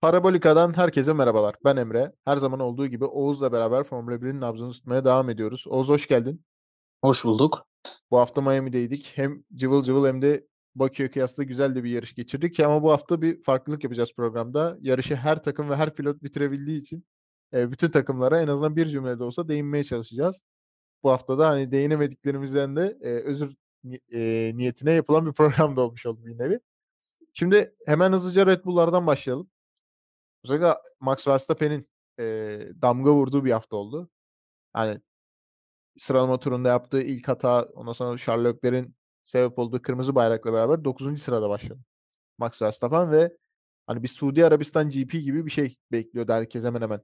Parabolika'dan herkese merhabalar. Ben Emre. Her zaman olduğu gibi Oğuz'la beraber Formula 1'in nabzını tutmaya devam ediyoruz. Oğuz hoş geldin. Hoş bulduk. Bu hafta Miami'deydik. Hem cıvıl cıvıl hem de Bakü'ye kıyasla güzel de bir yarış geçirdik. Ama bu hafta bir farklılık yapacağız programda. Yarışı her takım ve her pilot bitirebildiği için bütün takımlara en azından bir cümlede olsa değinmeye çalışacağız. Bu hafta da hani değinemediklerimizden de özür niyetine yapılan bir program da olmuş oldu bir nevi. Şimdi hemen hızlıca Red Bull'lardan başlayalım. Özellikle Max Verstappen'in damga vurduğu bir hafta oldu. Yani sıralama turunda yaptığı ilk hata, ondan sonra Sherlock'lerin sebep olduğu kırmızı bayrakla beraber 9. sırada başladı Max Verstappen ve hani bir Suudi Arabistan GP gibi bir şey bekliyordu herkes hemen hemen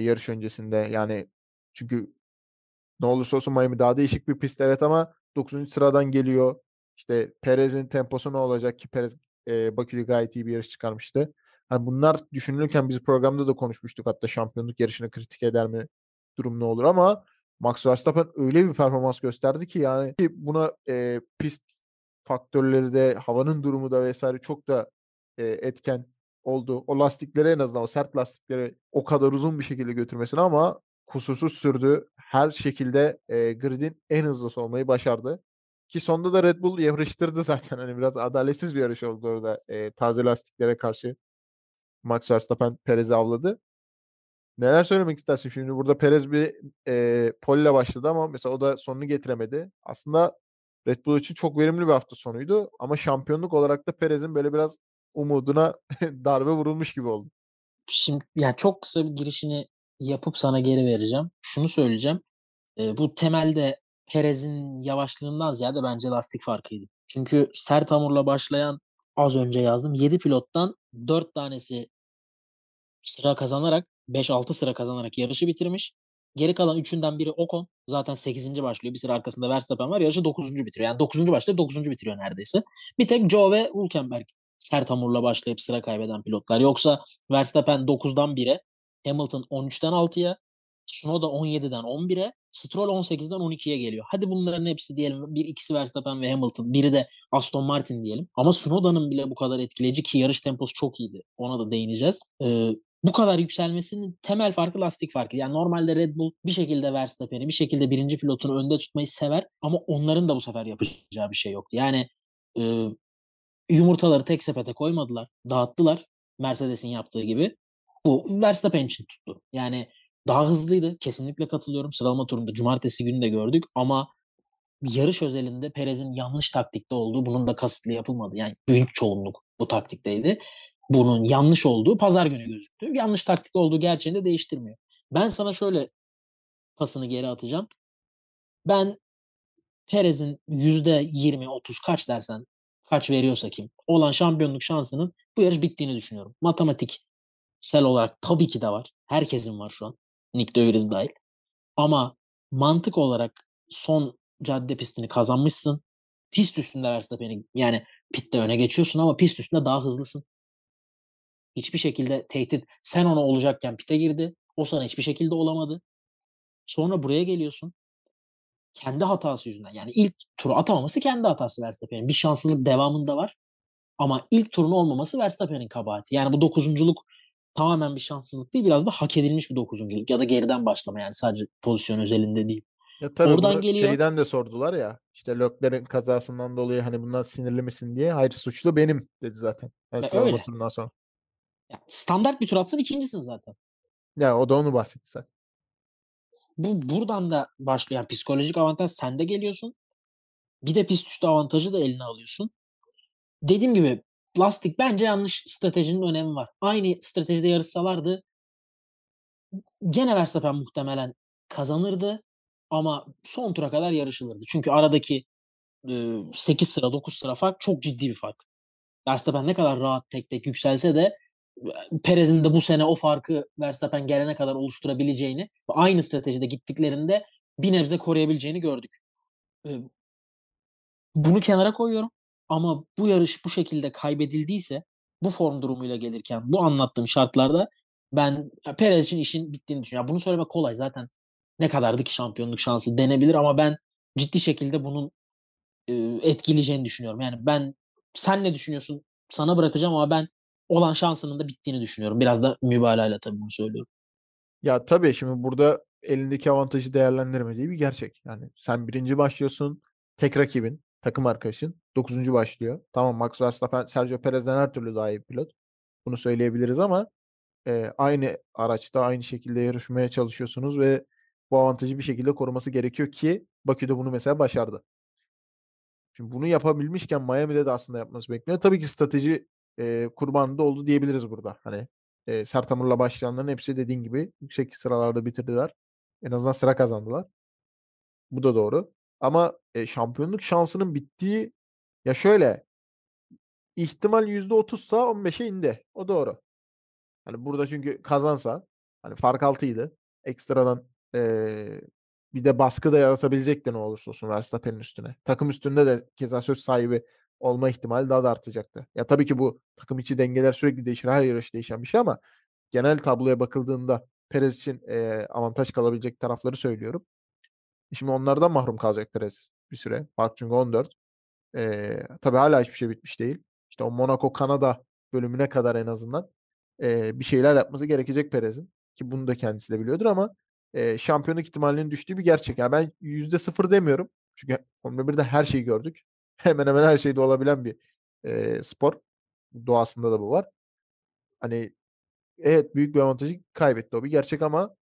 yarış öncesinde. Yani çünkü ne olursa olsun Miami daha değişik bir pist, evet, ama 9. sıradan geliyor. İşte Perez'in temposu ne olacak ki Perez Bakü'de gayet iyi bir yarış çıkarmıştı. Yani bunlar düşünülürken biz programda da konuşmuştuk, hatta şampiyonluk yarışını kritik eder mi, durum ne olur, ama Max Verstappen öyle bir performans gösterdi ki yani buna pist faktörleri de, havanın durumu da vesaire çok da etken oldu. O lastiklere, en azından o sert lastiklere o kadar uzun bir şekilde götürmesine ama kusursuz sürdü. Her şekilde gridin en hızlısı olmayı başardı. Ki sonda da Red Bull yarıştırdı zaten. Hani biraz adaletsiz bir yarış oldu orada. Taze lastiklere karşı Max Verstappen Perez'i avladı. Neler söylemek istersin şimdi? Burada Perez bir pole başladı ama mesela o da sonunu getiremedi. Aslında Red Bull için çok verimli bir hafta sonuydu ama şampiyonluk olarak da Perez'in böyle biraz umuduna darbe vurulmuş gibi oldu. Şimdi yani çok kısa bir girişini yapıp sana geri vereceğim. Şunu söyleyeceğim. Bu temelde Perez'in yavaşlığından ziyade bence lastik farkıydı. Çünkü sert hamurla başlayan, az önce yazdım, 7 pilottan 4 tanesi sıra kazanarak, 5-6 sıra kazanarak yarışı bitirmiş. Geri kalan 3'ünden biri Ocon. Zaten 8. başlıyor. Bir sıra arkasında Verstappen var. Yarışı 9. bitiriyor. Yani 9. başlayıp 9. bitiriyor neredeyse. Bir tek Joe ve Hulkenberg sert hamurla başlayıp sıra kaybeden pilotlar. Yoksa Verstappen 9'dan 1'e, Hamilton 13'den 6'ya, Tsunoda 17'den 11'e, Stroll 18'den 12'ye geliyor. Hadi bunların hepsi diyelim. Bir ikisi Verstappen ve Hamilton. Biri de Aston Martin diyelim. Ama Tsunoda'nın bile bu kadar etkileyici, ki yarış temposu çok iyiydi. Ona da değineceğiz. Bu kadar yükselmesinin temel farkı lastik farkı. Yani normalde Red Bull bir şekilde Verstappen'i, bir şekilde birinci pilotunu önde tutmayı sever. Ama onların da bu sefer yapacağı bir şey yoktu. Yani yumurtaları tek sepete koymadılar. Dağıttılar. Mercedes'in yaptığı gibi. Bu Verstappen için tuttu. Yani daha hızlıydı. Kesinlikle katılıyorum. Sıralama turunda cumartesi günü de gördük ama yarış özelinde Perez'in yanlış taktikte olduğu, bunun da kasıtlı yapılmadı. Yani büyük çoğunluk bu taktikteydi. Bunun yanlış olduğu pazar günü gözüktü. Yanlış taktikte olduğu gerçeğini de değiştirmiyor. Ben sana şöyle pasını geri atacağım. Ben Perez'in %20-30 kaç dersen, kaç veriyorsa kim, olan şampiyonluk şansının bu yarış bittiğini düşünüyorum. Matematiksel olarak tabii ki de var. Herkesin var şu an. Nyck de Vries dahil. Ama mantık olarak son cadde pistini kazanmışsın. Pist üstünde Verstappen'i, yani pitte öne geçiyorsun ama pist üstünde daha hızlısın. Hiçbir şekilde tehdit, sen ona olacakken pite girdi. O sana hiçbir şekilde olamadı. Sonra buraya geliyorsun. Kendi hatası yüzünden. Yani ilk turu atamaması kendi hatası Verstappen'in. Bir şanssızlık devamında var. Ama ilk turun olmaması Verstappen'in kabahati. Yani bu dokuzunculuk tamamen bir şanssızlık değil. Biraz da hak edilmiş bir dokuzunculuk. Ya da geriden başlama, yani sadece pozisyon özelinde değil. Ya tabii oradan geliyor. Şeyden de sordular ya. İşte Leclerc'in kazasından dolayı hani bundan sinirli misin diye. Hayır, suçlu benim dedi zaten. Yani öyle. Turundan sonra. Ya standart bir tur atsın ikincisin zaten. Ya o da onu bahsetti zaten. Buradan da başlıyor. Yani psikolojik avantaj sende, geliyorsun. Bir de pist üstü avantajı da eline alıyorsun. Dediğim gibi lastik bence yanlış, stratejinin önemi var. Aynı stratejide yarışsalardı gene Verstappen muhtemelen kazanırdı ama son tura kadar yarışılırdı. Çünkü aradaki 8 sıra 9 sıra fark çok ciddi bir fark. Verstappen ne kadar rahat tek tek yükselse de Perez'in de bu sene o farkı Verstappen gelene kadar oluşturabileceğini ve aynı stratejide gittiklerinde bir nebze koruyabileceğini gördük. Bunu kenara koyuyorum. Ama bu yarış bu şekilde kaybedildiyse, bu form durumuyla gelirken, bu anlattığım şartlarda ben Perez için işin bittiğini düşünüyorum. Ya bunu söylemek kolay zaten, ne kadardı ki şampiyonluk şansı denebilir ama ben ciddi şekilde bunun etkileyeceğini düşünüyorum. Yani sen ne düşünüyorsun sana bırakacağım ama ben olan şansının da bittiğini düşünüyorum. Biraz da mübalağayla tabii bunu söylüyorum. Ya tabii şimdi burada elindeki avantajı değerlendirmediği bir gerçek. Yani sen birinci başlıyorsun, tek rakibin, takım arkadaşın 9. başlıyor. Tamam, Max Verstappen, Sergio Perez'den her türlü daha iyi pilot. Bunu söyleyebiliriz ama aynı araçta aynı şekilde yarışmaya çalışıyorsunuz ve bu avantajı bir şekilde koruması gerekiyor ki Bakü'de bunu mesela başardı. Şimdi bunu yapabilmişken Miami'de de aslında yapması bekleniyor. Tabii ki strateji kurbanı da oldu diyebiliriz burada. Hani sert hamurla başlayanların hepsi dediğin gibi yüksek sıralarda bitirdiler. En azından sıra kazandılar. Bu da doğru. Ama şampiyonluk şansının bittiği ya şöyle ihtimal %30'sa 15'e indi. O doğru. Hani burada çünkü kazansa hani fark 6'ydı. Ekstradan bir de baskı da yaratabilecekti ne olursa olsun Verstappen'in üstüne. Takım üstünde de keza söz sahibi olma ihtimali daha da artacaktı. Ya tabii ki bu takım içi dengeler sürekli değişir. Her yarış değişen bir şey ama genel tabloya bakıldığında Perez için avantaj kalabilecek tarafları söylüyorum. Şimdi onlardan mahrum kalacak Perez bir süre. Bak çünkü 14. Tabii hala hiçbir şey bitmiş değil. İşte o Monaco-Kanada bölümüne kadar en azından bir şeyler yapması gerekecek Perez'in. Ki bunu da kendisi de biliyordur ama şampiyonluk ihtimalinin düştüğü bir gerçek. Yani ben %0 demiyorum. Çünkü Formula 1'de her şeyi gördük. Hemen hemen her şeyde olabilen bir spor. Doğasında da bu var. Hani evet büyük bir avantajı kaybetti. O bir gerçek ama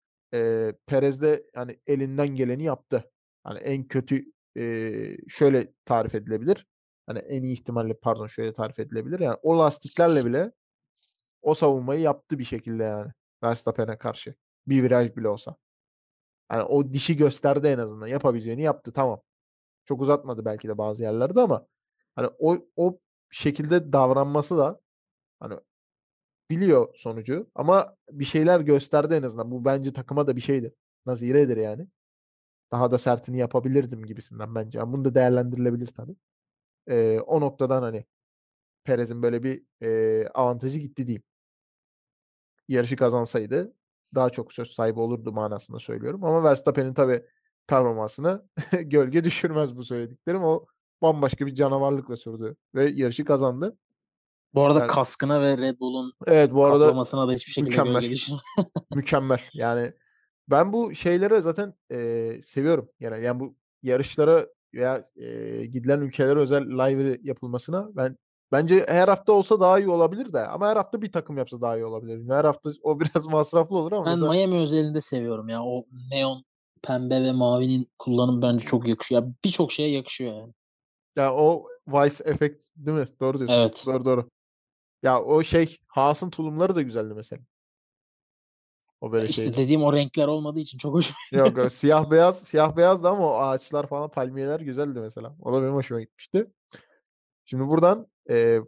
Perez de yani elinden geleni yaptı. Hani en kötü şöyle tarif edilebilir. Hani en iyi ihtimalle pardon şöyle tarif edilebilir. Yani o lastiklerle bile o savunmayı yaptı bir şekilde yani. Verstappen'e karşı. Bir viraj bile olsa. Yani o dişi gösterdi en azından. Yapabileceğini yaptı. Tamam. Çok uzatmadı belki de bazı yerlerde ama hani o şekilde davranması da hani biliyor sonucu ama bir şeyler gösterdi en azından. Bu bence takıma da bir şeydi. Naziredir yani. Daha da sertini yapabilirdim gibisinden bence. Yani bunu da değerlendirilebilir tabii. O noktadan hani Perez'in böyle bir avantajı gitti diyeyim. Yarışı kazansaydı daha çok söz sahibi olurdu manasında söylüyorum. Ama Verstappen'in tabii performansını gölge düşürmez bu söylediklerim. O bambaşka bir canavarlıkla sürdü ve yarışı kazandı. Bu arada yani, kaskına ve Red Bull'un evet, bu arada kaplamasına da hiçbir şekilde mükemmel, gölge düşürmez. Mükemmel. Yani ben bu şeyleri zaten seviyorum. Yani bu yarışlara veya gidilen ülkelere özel live yapılmasına bence her hafta olsa daha iyi olabilir de ama her hafta bir takım yapsa daha iyi olabilir. Her hafta o biraz masraflı olur ama. Ben mesela Miami özelinde seviyorum ya. O neon pembe ve mavinin kullanımı bence çok yakışıyor. Ya birçok şeye yakışıyor yani. Ya o Vice efekt değil mi? Doğru diyorsun. Evet. Doğru. Ya o Haas'ın tulumları da güzeldi mesela. O böyle işte dediğim o renkler olmadığı için çok hoşuma gitti. Yok siyah beyazdı ama o ağaçlar falan palmiyeler güzeldi mesela. O da benim hoşuma gitmişti. Şimdi buradan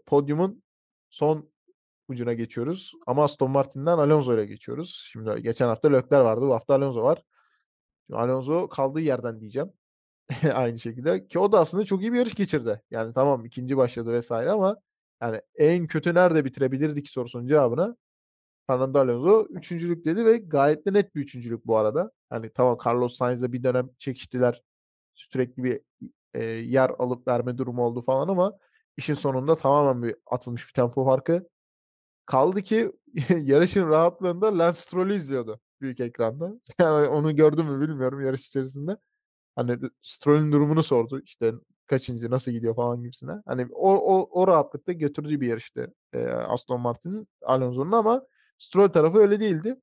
podyumun son ucuna geçiyoruz. Ama Aston Martin'den Alonso'yla geçiyoruz. Şimdi geçen hafta Leclerc vardı. Bu hafta Alonso var. Şimdi Alonso kaldığı yerden diyeceğim. Aynı şekilde. Ki o da aslında çok iyi bir yarış geçirdi. Yani tamam ikinci başladı vesaire ama yani en kötü nerede bitirebilirdik sorusunun cevabına Fernando Alonso üçüncülük dedi ve gayet de net bir üçüncülük bu arada. Yani tamam Carlos Sainz'la bir dönem çekiştiler. Sürekli bir yer alıp verme durumu oldu falan ama İşin sonunda tamamen bir atılmış bir tempo farkı. Kaldı ki yarışın rahatlığında Lance Stroll'ü izliyordu büyük ekranda. Yani onu gördüm mü bilmiyorum yarış içerisinde. Hani Stroll'ün durumunu sordu. İşte kaçıncı, nasıl gidiyor falan gibisine. Hani o rahatlıkta götürdüğü bir yarıştı Aston Martin'in, Alonso'nun ama Stroll tarafı öyle değildi.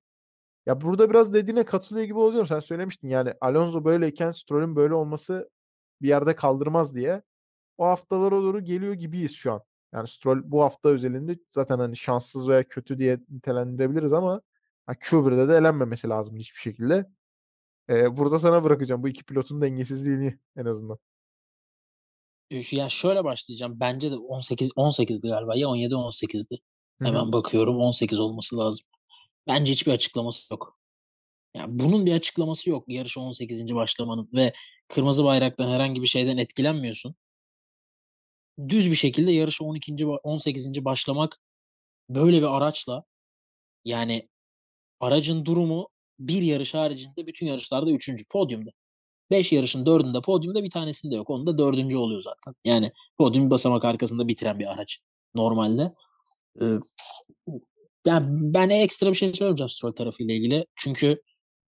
Ya burada biraz dediğine katılıyor gibi olacağım. Sen söylemiştin yani Alonso böyleyken Stroll'ün böyle olması bir yerde kaldırmaz diye. O haftalara doğru geliyor gibiyiz şu an. Yani Stroll bu hafta özelinde zaten hani şanssız veya kötü diye nitelendirebiliriz ama Q1'de de elenmemesi lazım hiçbir şekilde. Burada sana bırakacağım bu iki pilotun dengesizliğini en azından. Yani şöyle başlayacağım. Bence de 18'di galiba ya 17-18'di. Hemen bakıyorum 18 olması lazım. Bence hiçbir açıklaması yok. Yani bunun bir açıklaması yok. Yarışa 18. başlamanın ve kırmızı bayraktan herhangi bir şeyden etkilenmiyorsun. Düz bir şekilde yarışa 18. başlamak böyle bir araçla yani aracın durumu bir yarış haricinde bütün yarışlarda 3. podyumda. 5 yarışın 4'ünde podyumda bir tanesinde yok. Onun da 4. oluyor zaten. Yani podyum basamak arkasında bitiren bir araç normalde. Yani ben ekstra bir şey söyleyeceğim Stroll tarafıyla ilgili. Çünkü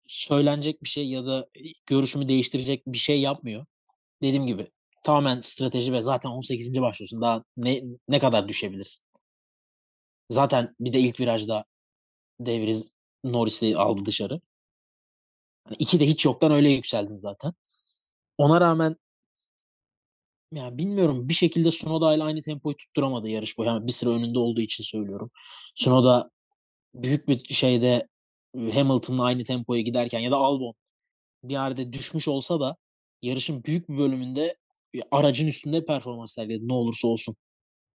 söylenecek bir şey ya da görüşümü değiştirecek bir şey yapmıyor. Dediğim gibi tamamen strateji ve zaten 18. başlıyorsun. Daha ne kadar düşebilirsin? Zaten bir de ilk virajda De Vries Norris'i aldı dışarı. Yani iki de hiç yoktan öyle yükseldin zaten. Ona rağmen yani bilmiyorum, bir şekilde Tsunoda ile aynı tempoyu tutturamadı yarış boyu. Yani bir sıra önünde olduğu için söylüyorum. Tsunoda büyük bir şeyde Hamilton'la aynı tempoya giderken ya da Albon bir yerde düşmüş olsa da yarışın büyük bir bölümünde aracın üstünde performans sergiledi ne olursa olsun.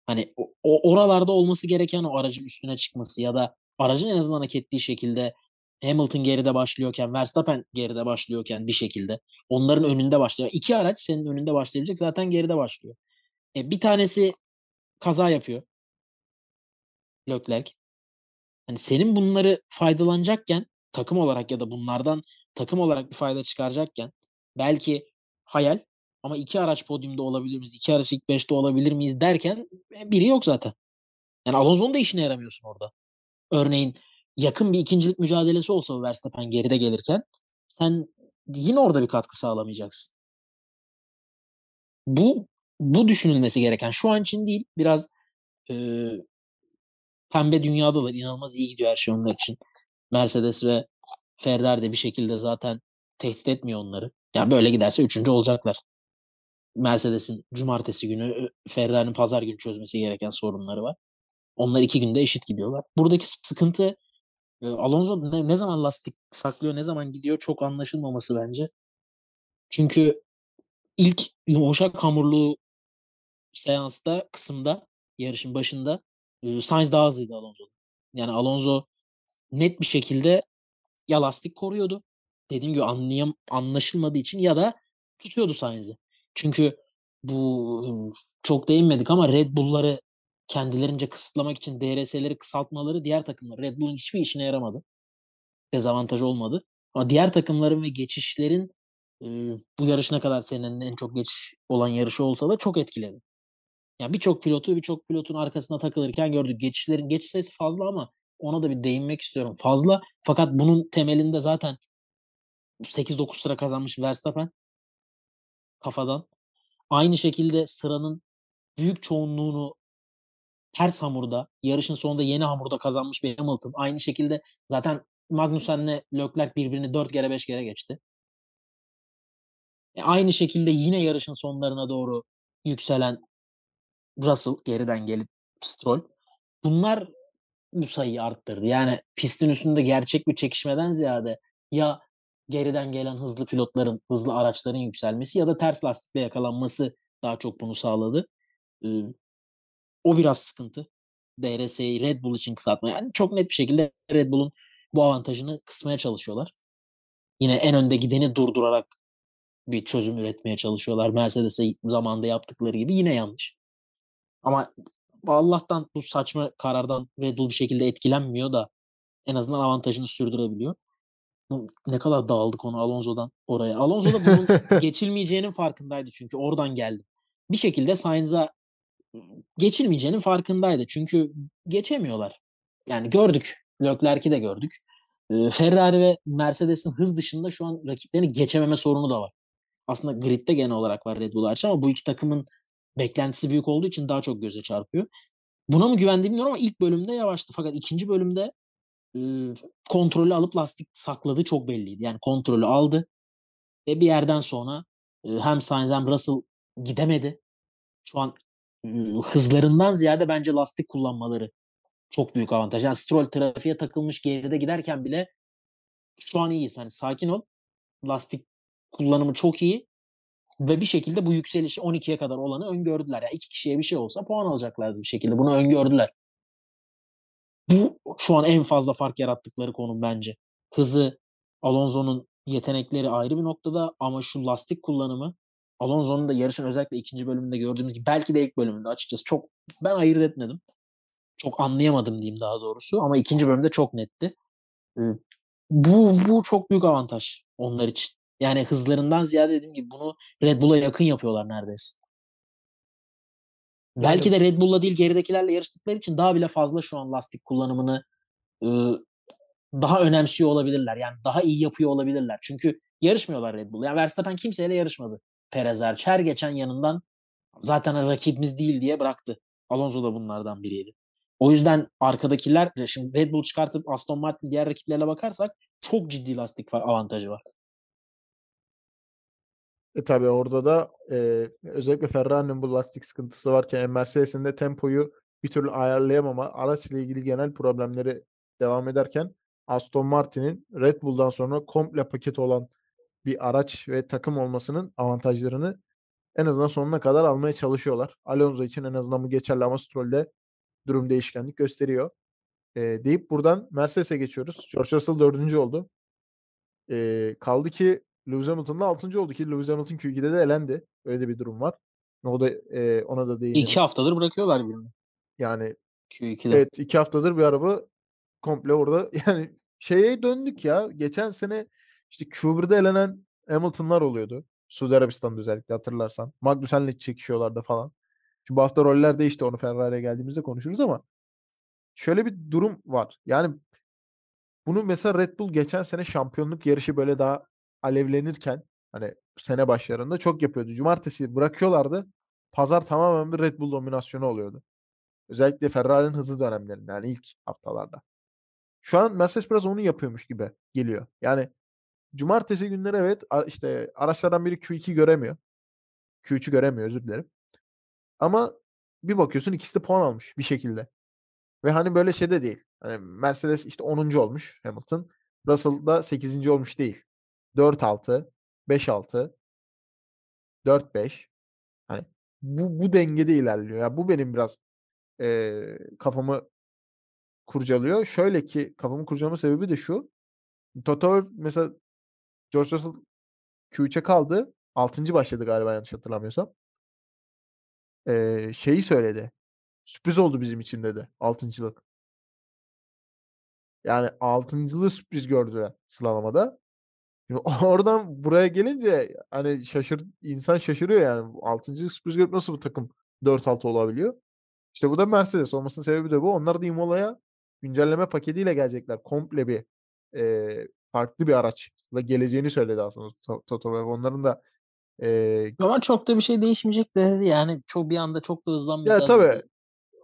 Hani oralarda olması gereken o aracın üstüne çıkması ya da aracın en azından hak ettiği şekilde Hamilton geride başlıyorken, Verstappen geride başlıyorken bir şekilde onların önünde başlıyor. İki araç senin önünde başlayabilecek, zaten geride başlıyor. Bir tanesi kaza yapıyor. Leclerc. Yani senin bunları faydalanacakken takım olarak ya da bunlardan takım olarak bir fayda çıkaracakken belki hayal ama iki araç podyumda olabilir miyiz? İki araç ilk beşte olabilir miyiz derken biri yok zaten. Yani Alonso'nun da işine yaramıyorsun orada. Örneğin yakın bir ikincilik mücadelesi olsa Verstappen geride gelirken sen yine orada bir katkı sağlamayacaksın. Bu düşünülmesi gereken, şu an için değil, biraz pembe dünyadalar, inanılmaz iyi gidiyor her şey onlar için. Mercedes ve Ferrari de bir şekilde zaten tehdit etmiyor onları. Yani böyle giderse 3. olacaklar. Mercedes'in cumartesi günü, Ferrari'nin pazar günü çözmesi gereken sorunları var. Onlar 2 günde eşit gidiyorlar. Buradaki sıkıntı Alonso ne zaman lastik saklıyor, ne zaman gidiyor çok anlaşılmaması bence. Çünkü ilk yumuşak hamurlu seansta, kısımda, yarışın başında Sainz daha hızlıydı Alonso'da. Yani Alonso net bir şekilde ya lastik koruyordu, dediğim gibi anlaşılmadığı için, ya da tutuyordu Sainz'i. Çünkü bu çok değinmedik ama Red Bull'ları kendilerince kısıtlamak için DRS'leri kısaltmaları diğer takımların, Red Bull'un hiçbir işine yaramadı. Dezavantajı olmadı. Ama diğer takımların ve geçişlerin bu yarışına kadar senenin en çok geçiş olan yarışı olsa da çok etkiledi. Yani birçok pilotun arkasına takılırken gördük. Geçişlerin geçiş sayısı fazla ama ona da bir değinmek istiyorum. Fazla, fakat bunun temelinde zaten 8-9 sıra kazanmış Verstappen kafadan. Aynı şekilde sıranın büyük çoğunluğunu ters hamurda, yarışın sonunda yeni hamurda kazanmış bir Hamilton. Aynı şekilde zaten Magnussen'le Leclerc birbirini 4 kere 5 kere geçti. Aynı şekilde yine yarışın sonlarına doğru yükselen Russell, geriden gelip Stroll. Bunlar bu sayıyı arttırdı. Yani pistin üstünde gerçek bir çekişmeden ziyade ya geriden gelen hızlı pilotların, hızlı araçların yükselmesi ya da ters lastikle yakalanması daha çok bunu sağladı. O biraz sıkıntı. DRS'yi Red Bull için kısaltma. Yani çok net bir şekilde Red Bull'un bu avantajını kısmaya çalışıyorlar. Yine en önde gideni durdurarak bir çözüm üretmeye çalışıyorlar. Mercedes'e zamanında yaptıkları gibi, yine yanlış. Ama Allah'tan bu saçma karardan Red Bull bir şekilde etkilenmiyor da en azından avantajını sürdürebiliyor. Ne kadar dağıldı konu Alonso'dan oraya. Alonso da bunun geçilmeyeceğinin farkındaydı çünkü oradan geldi. Bir şekilde Sainz'a geçilmeyeceğinin farkındaydı. Çünkü geçemiyorlar. Yani gördük. Leclerc'i de gördük. Ferrari ve Mercedes'in hız dışında şu an rakiplerini geçememe sorunu da var. Aslında gridde genel olarak var Red Bull hariç ama bu iki takımın beklentisi büyük olduğu için daha çok göze çarpıyor. Buna mı güvendiğimi bilmiyorum ama ilk bölümde yavaştı. Fakat ikinci bölümde kontrolü alıp lastik sakladığı çok belliydi. Yani kontrolü aldı ve bir yerden sonra hem Sainz hem Russell gidemedi. Şu an hızlarından ziyade bence lastik kullanmaları çok büyük avantaj. Yani Stroll trafiğe takılmış geride giderken bile şu an iyiyiz. Hani sakin ol. Lastik kullanımı çok iyi ve bir şekilde bu yükselişi 12'ye kadar olanı öngördüler. Yani iki kişiye bir şey olsa puan alacaklardı bir şekilde. Bunu öngördüler. Bu şu an en fazla fark yarattıkları konu bence. Hızı, Alonso'nun yetenekleri ayrı bir noktada ama şu lastik kullanımı, Alonso'nun da yarışın özellikle ikinci bölümünde gördüğümüz gibi, belki de ilk bölümünde açıkçası çok ben ayırt etmedim. Çok anlayamadım diyeyim daha doğrusu ama ikinci bölümde çok netti. Bu çok büyük avantaj onlar için. Yani hızlarından ziyade dediğim gibi bunu Red Bull'a yakın yapıyorlar neredeyse. Belki de Red Bull'la değil geridekilerle yarıştıkları için daha bile fazla şu an lastik kullanımını daha önemsiyor olabilirler. Yani daha iyi yapıyor olabilirler. Çünkü yarışmıyorlar Red Bull. Yani Verstappen kimseyle yarışmadı. Perez hariç her geçen yanından zaten rakibimiz değil diye bıraktı. Alonso da bunlardan biriydi. O yüzden arkadakiler, şimdi Red Bull çıkartıp Aston Martin diğer rakiplerine bakarsak çok ciddi lastik avantajı var. Tabii orada da özellikle Ferrari'nin bu lastik sıkıntısı varken Mercedes'in de tempoyu bir türlü ayarlayamama, araçla ilgili genel problemleri devam ederken Aston Martin'in Red Bull'dan sonra komple paket olan bir araç ve takım olmasının avantajlarını en azından sonuna kadar almaya çalışıyorlar. Alonso için en azından bu geçerli ama Stroll'de durum değişkenlik gösteriyor. Deyip buradan Mercedes'e geçiyoruz. George Russell 4. oldu. Kaldı ki Lewis Hamilton'la 6. oldu ki Lewis Hamilton Q2'de de elendi. Öyle de bir durum var. O da ona da değinelim. 2 haftadır bırakıyorlar birini. Yani Q2'de. Evet, 2 haftadır bir araba komple orada. Yani şeye döndük ya. Geçen sene işte Q1'de elenen Hamilton'lar oluyordu. Suudi Arabistan'da özellikle hatırlarsan. Magnussen'le çekişiyorlardı falan. Şimdi bu hafta roller değişti. Onu Ferrari'ye geldiğimizde konuşuruz ama şöyle bir durum var. Yani bunu mesela Red Bull geçen sene şampiyonluk yarışı böyle daha alevlenirken hani sene başlarında çok yapıyordu. Cumartesi bırakıyorlardı. Pazar tamamen bir Red Bull dominasyonu oluyordu. Özellikle Ferrari'nin hızlı dönemlerinde yani ilk haftalarda. Şu an Mercedes biraz onu yapıyormuş gibi geliyor. Yani cumartesi günleri evet işte araçlardan biri Q3'ü göremiyor özür dilerim. Ama bir bakıyorsun ikisi de puan almış bir şekilde. Ve hani böyle şey de değil. Hani Mercedes işte 10. olmuş Hamilton. Russell da 8. olmuş değil. 4-6, 5-6, 4-5. Hani bu dengede ilerliyor. Yani bu benim biraz kafamı kurcalıyor. Şöyle ki kafamı kurcalama sebebi de şu. Toto Wolff mesela George Russell Q3'e kaldı. 6. başladı galiba yanlış hatırlamıyorsam. Şeyi söyledi. Sürpriz oldu bizim için dedi. 6.lık. Yani 6.lığı sürpriz gördüler sıralamada. Şimdi oradan buraya gelince hani insan şaşırıyor yani. 6.lık sürpriz görüp nasıl bu takım 4-6 olabiliyor? İşte bu da Mercedes olmasının sebebi de bu. Onlar da Imola'ya güncelleme paketiyle gelecekler. Komple bir farklı bir araçla geleceğini söyledi aslında Toto ve onların da ama çok da bir şey değişmeyecek dedi. Yani çok bir anda çok da hızlanmayacak. Ya tabii.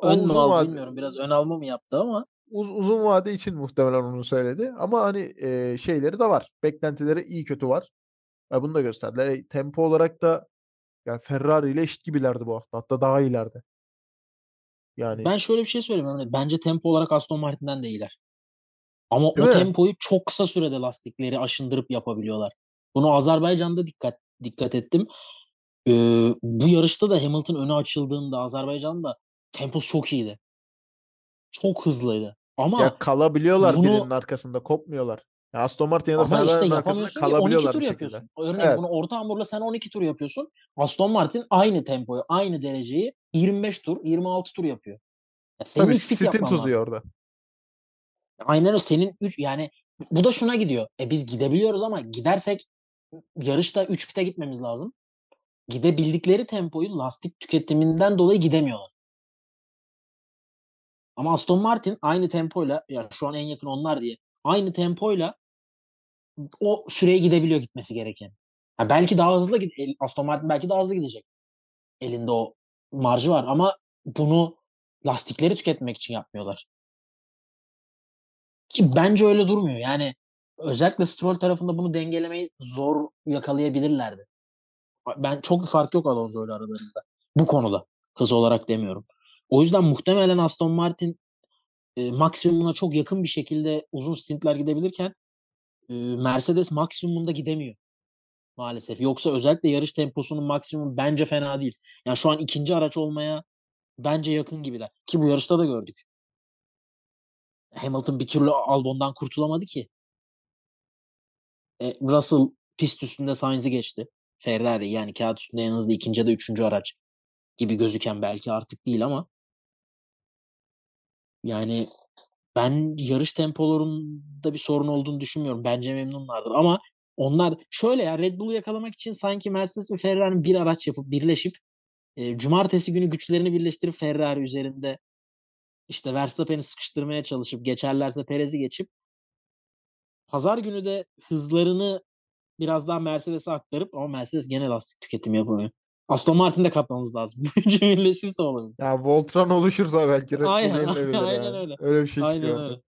Ön mü aldı bilmiyorum. Biraz ön alma mı yaptı ama. Uzun vade için muhtemelen onu söyledi. Ama hani şeyleri de var. Beklentileri iyi kötü var. Ya bunu da gösterdiler. Tempo olarak da yani Ferrari ile eşit gibilerdi bu hafta. Hatta daha iyilerdi. Yani ben şöyle bir şey söyleyeyim. Bence tempo olarak Aston Martin'den de iyiler. Ama değil o mi? Tempoyu çok kısa sürede lastikleri aşındırıp yapabiliyorlar. Bunu Azerbaycan'da dikkat ettim. Bu yarışta da Hamilton öne açıldığında Azerbaycan'da temposu çok iyiydi. Çok hızlıydı. Ama ya kalabiliyorlar birinin arkasında. Kopmuyorlar. Yani Aston Martin'e de Ferrari'nin işte arkasında kalabiliyorlar. 12 tur yapıyorsun. Örneğin evet. Bunu orta hamurla sen 12 tur yapıyorsun. Aston Martin aynı tempoyu, aynı dereceyi 25 tur, 26 tur yapıyor. Ya senin tabii stint uzuyor orada. Aynen öyle. Senin 3 yani bu da şuna gidiyor. Biz gidebiliyoruz ama gidersek yarışta 3 pite gitmemiz lazım. Gidebildikleri tempoyu lastik tüketiminden dolayı gidemiyorlar. Ama Aston Martin aynı tempoyla ya şu an en yakın onlar diye aynı tempoyla o süreye gidebiliyor gitmesi gereken. Yani belki daha hızlı Aston Martin belki daha hızlı gidecek. Elinde o marjı var ama bunu lastikleri tüketmek için yapmıyorlar. Ki bence öyle durmuyor. Yani özellikle Stroll tarafında bunu dengelemeyi zor yakalayabilirlerdi. Ben çok bir fark yok Alonso ile aralarında. Bu konuda. Hız olarak demiyorum. O yüzden muhtemelen Aston Martin maksimumuna çok yakın bir şekilde uzun stintler gidebilirken Mercedes maksimumunda gidemiyor. Maalesef. Yoksa özellikle yarış temposunun maksimumu bence fena değil. Yani şu an ikinci araç olmaya bence yakın gibiler. Ki bu yarışta da gördük. Hamilton bir türlü Albon'dan kurtulamadı ki. Russell pist üstünde Sainz'i geçti. Ferrari yani kağıt üstünde en hızlı ikinci ya da üçüncü araç gibi gözüken belki artık değil ama yani ben yarış tempolarında bir sorun olduğunu düşünmüyorum. Bence memnunlardır ama onlar şöyle ya Red Bull'u yakalamak için sanki Mercedes ve Ferrari'nin bir araç yapıp birleşip Cumartesi günü güçlerini birleştirip Ferrari üzerinde işte Verstappen'i sıkıştırmaya çalışıp geçerlerse Perez'i geçip pazar günü de hızlarını biraz daha Mercedes'e aktarıp ama Mercedes gene lastik tüketimi yapamıyor. Aston Martin'de kapmamız lazım. Gücü birleşirse olabilir. Ya Voltron oluşursa belki. Aynen öyle. Öyle bir şey çıkıyor.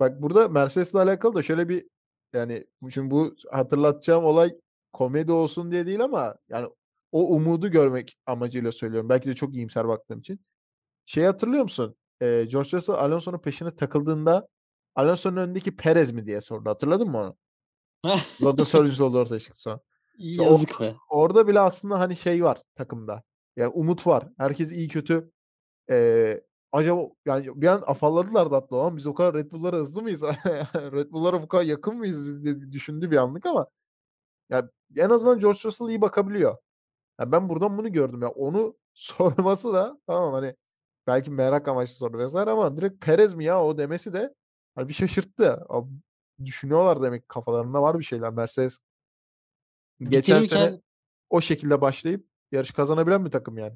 Bak burada Mercedes'le alakalı da şöyle bir yani şimdi bu hatırlatacağım olay komedi olsun diye değil ama yani o umudu görmek amacıyla söylüyorum. Belki de çok iyimser baktığım için. Hatırlıyor musun? George Russell Alonso'nun peşine takıldığında Alonso'nun önündeki Perez mi diye sordu. Hatırladın mı onu? Logan Sargeant oldu ortaya çıktı sonra. Yazık be. Orada bile aslında hani şey var takımda. Yani umut var. Herkes iyi kötü. Acaba yani bir an afalladılar da hatta. Ama biz o kadar Red Bull'lara hızlı mıyız? Red Bull'lara bu kadar yakın mıyız? Düşündü bir anlık ama yani en azından George Russell iyi bakabiliyor. Yani ben buradan bunu gördüm. Yani onu sorması da tamam hani belki merak amaçlı sordu vesaire ama direkt Perez mi ya o demesi de hani bir şaşırttı. Abi, düşünüyorlar demek kafalarında var bir şeyler Mercedes. Geçen sene o şekilde başlayıp yarış kazanabilen bir takım yani.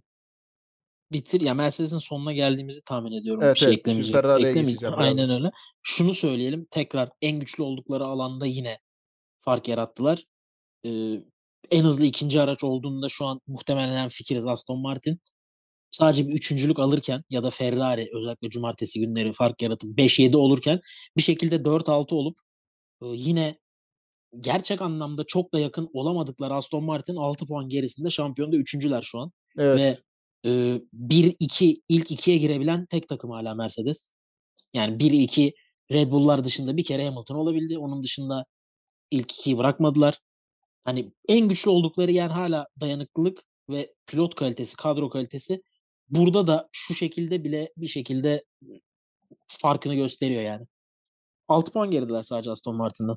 Ya Mercedes'in sonuna geldiğimizi tahmin ediyorum. Evet, bir şey eklemeyeceğim. Aynen öyle. Şunu söyleyelim. Tekrar en güçlü oldukları alanda yine fark yarattılar. En hızlı ikinci araç olduğunda şu an muhtemelen fikiriz Aston Martin. Sadece bir üçüncülük alırken ya da Ferrari özellikle cumartesi günleri fark yaratıp 5-7 olurken bir şekilde 4-6 olup yine gerçek anlamda çok da yakın olamadıkları Aston Martin 6 puan gerisinde şampiyonda üçüncüler şu an. Evet. Ve 1-2 ilk 2'ye girebilen tek takım hala Mercedes. Yani 1-2 Red Bull'lar dışında bir kere Hamilton olabildi. Onun dışında ilk 2'yi bırakmadılar. Hani en güçlü oldukları yer hala dayanıklılık ve pilot kalitesi, kadro kalitesi. Burada da şu şekilde bile bir şekilde farkını gösteriyor yani. 6 puan geridiler sadece Aston Martin'den.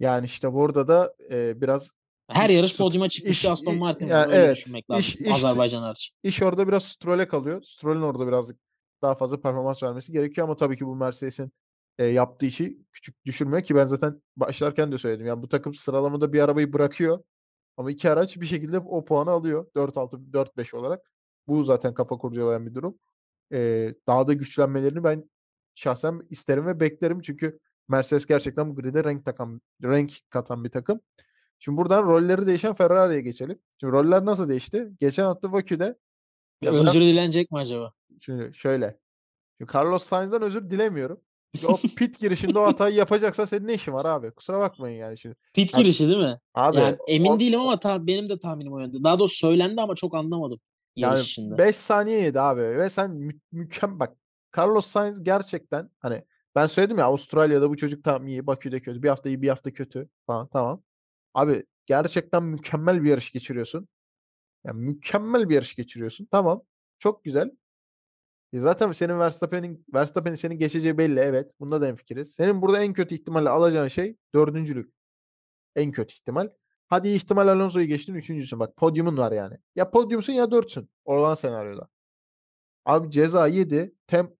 Yani işte burada da biraz... Her yarış podyuma çıkmıştı Aston Martin. Yani öyle düşünmek lazım. Azerbaycan hariç. İş orada biraz Stroll'e kalıyor. Stroll'ün orada birazcık daha fazla performans vermesi gerekiyor ama tabii ki bu Mercedes'in yaptığı işi küçük düşürmüyor ki ben zaten başlarken de söyledim. Yani bu takım sıralamada bir arabayı bırakıyor ama iki araç bir şekilde o puanı alıyor. 4-6, 4-5 olarak. Bu zaten kafa kurcalayan bir durum. Daha da güçlenmelerini ben şahsen isterim ve beklerim. Çünkü Mercedes gerçekten bu grid'e renk katan bir takım. Şimdi buradan rolleri değişen Ferrari'ye geçelim. Şimdi roller nasıl değişti? Geçen hafta Bakü'de... Özür dilenecek mi acaba? Şimdi şöyle. Şimdi Carlos Sainz'dan özür dilemiyorum. O pit girişinde o hatayı yapacaksa senin ne işin var abi? Kusura bakmayın yani şimdi. Pit girişi değil mi? Abi, yani emin değilim ama benim de tahminim o yönde. Daha doğrusu söylendi ama çok anlamadım. Yani 5 saniye yedi abi ve sen mükemmel bak. Carlos Sainz gerçekten hani ben söyledim ya Avustralya'da bu çocuk tam iyi, Bakü'de kötü. Bir hafta iyi, bir hafta kötü falan tamam. Abi gerçekten mükemmel bir yarış geçiriyorsun. Yani mükemmel bir yarış geçiriyorsun. Tamam. Çok güzel. Zaten senin Verstappen'in senin geçeceği belli evet. Bunda da hemfikiriz. Senin burada en kötü ihtimalle alacağın şey dördüncülük. En kötü ihtimal. Hadi ihtimal Alonso'yu geçtin üçüncüsün. Bak podyumun var yani. Ya podyumsun ya dörtsün. Olan senaryoda. Abi ceza yedi.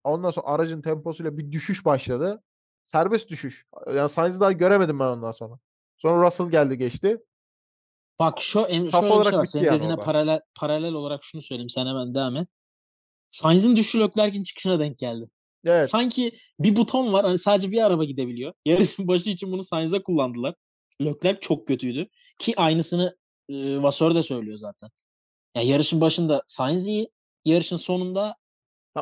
Ondan sonra aracın temposuyla bir düşüş başladı. Serbest düşüş. Yani Sainz'i daha göremedim ben ondan sonra. Sonra Russell geldi geçti. Bak şöyle bir şey var. Senin yani dediğine paralel olarak şunu söyleyeyim. Sen hemen devam et. Sainz'in düşüşü Leclerc'in çıkışına denk geldi. Evet. Sanki bir buton var. Hani sadece bir araba gidebiliyor. Yarışın başı için bunu Sainz'e kullandılar. Leclerc çok kötüydü. Ki aynısını Vasseur de söylüyor zaten. Yani yarışın başında Sainz iyi. Yarışın sonunda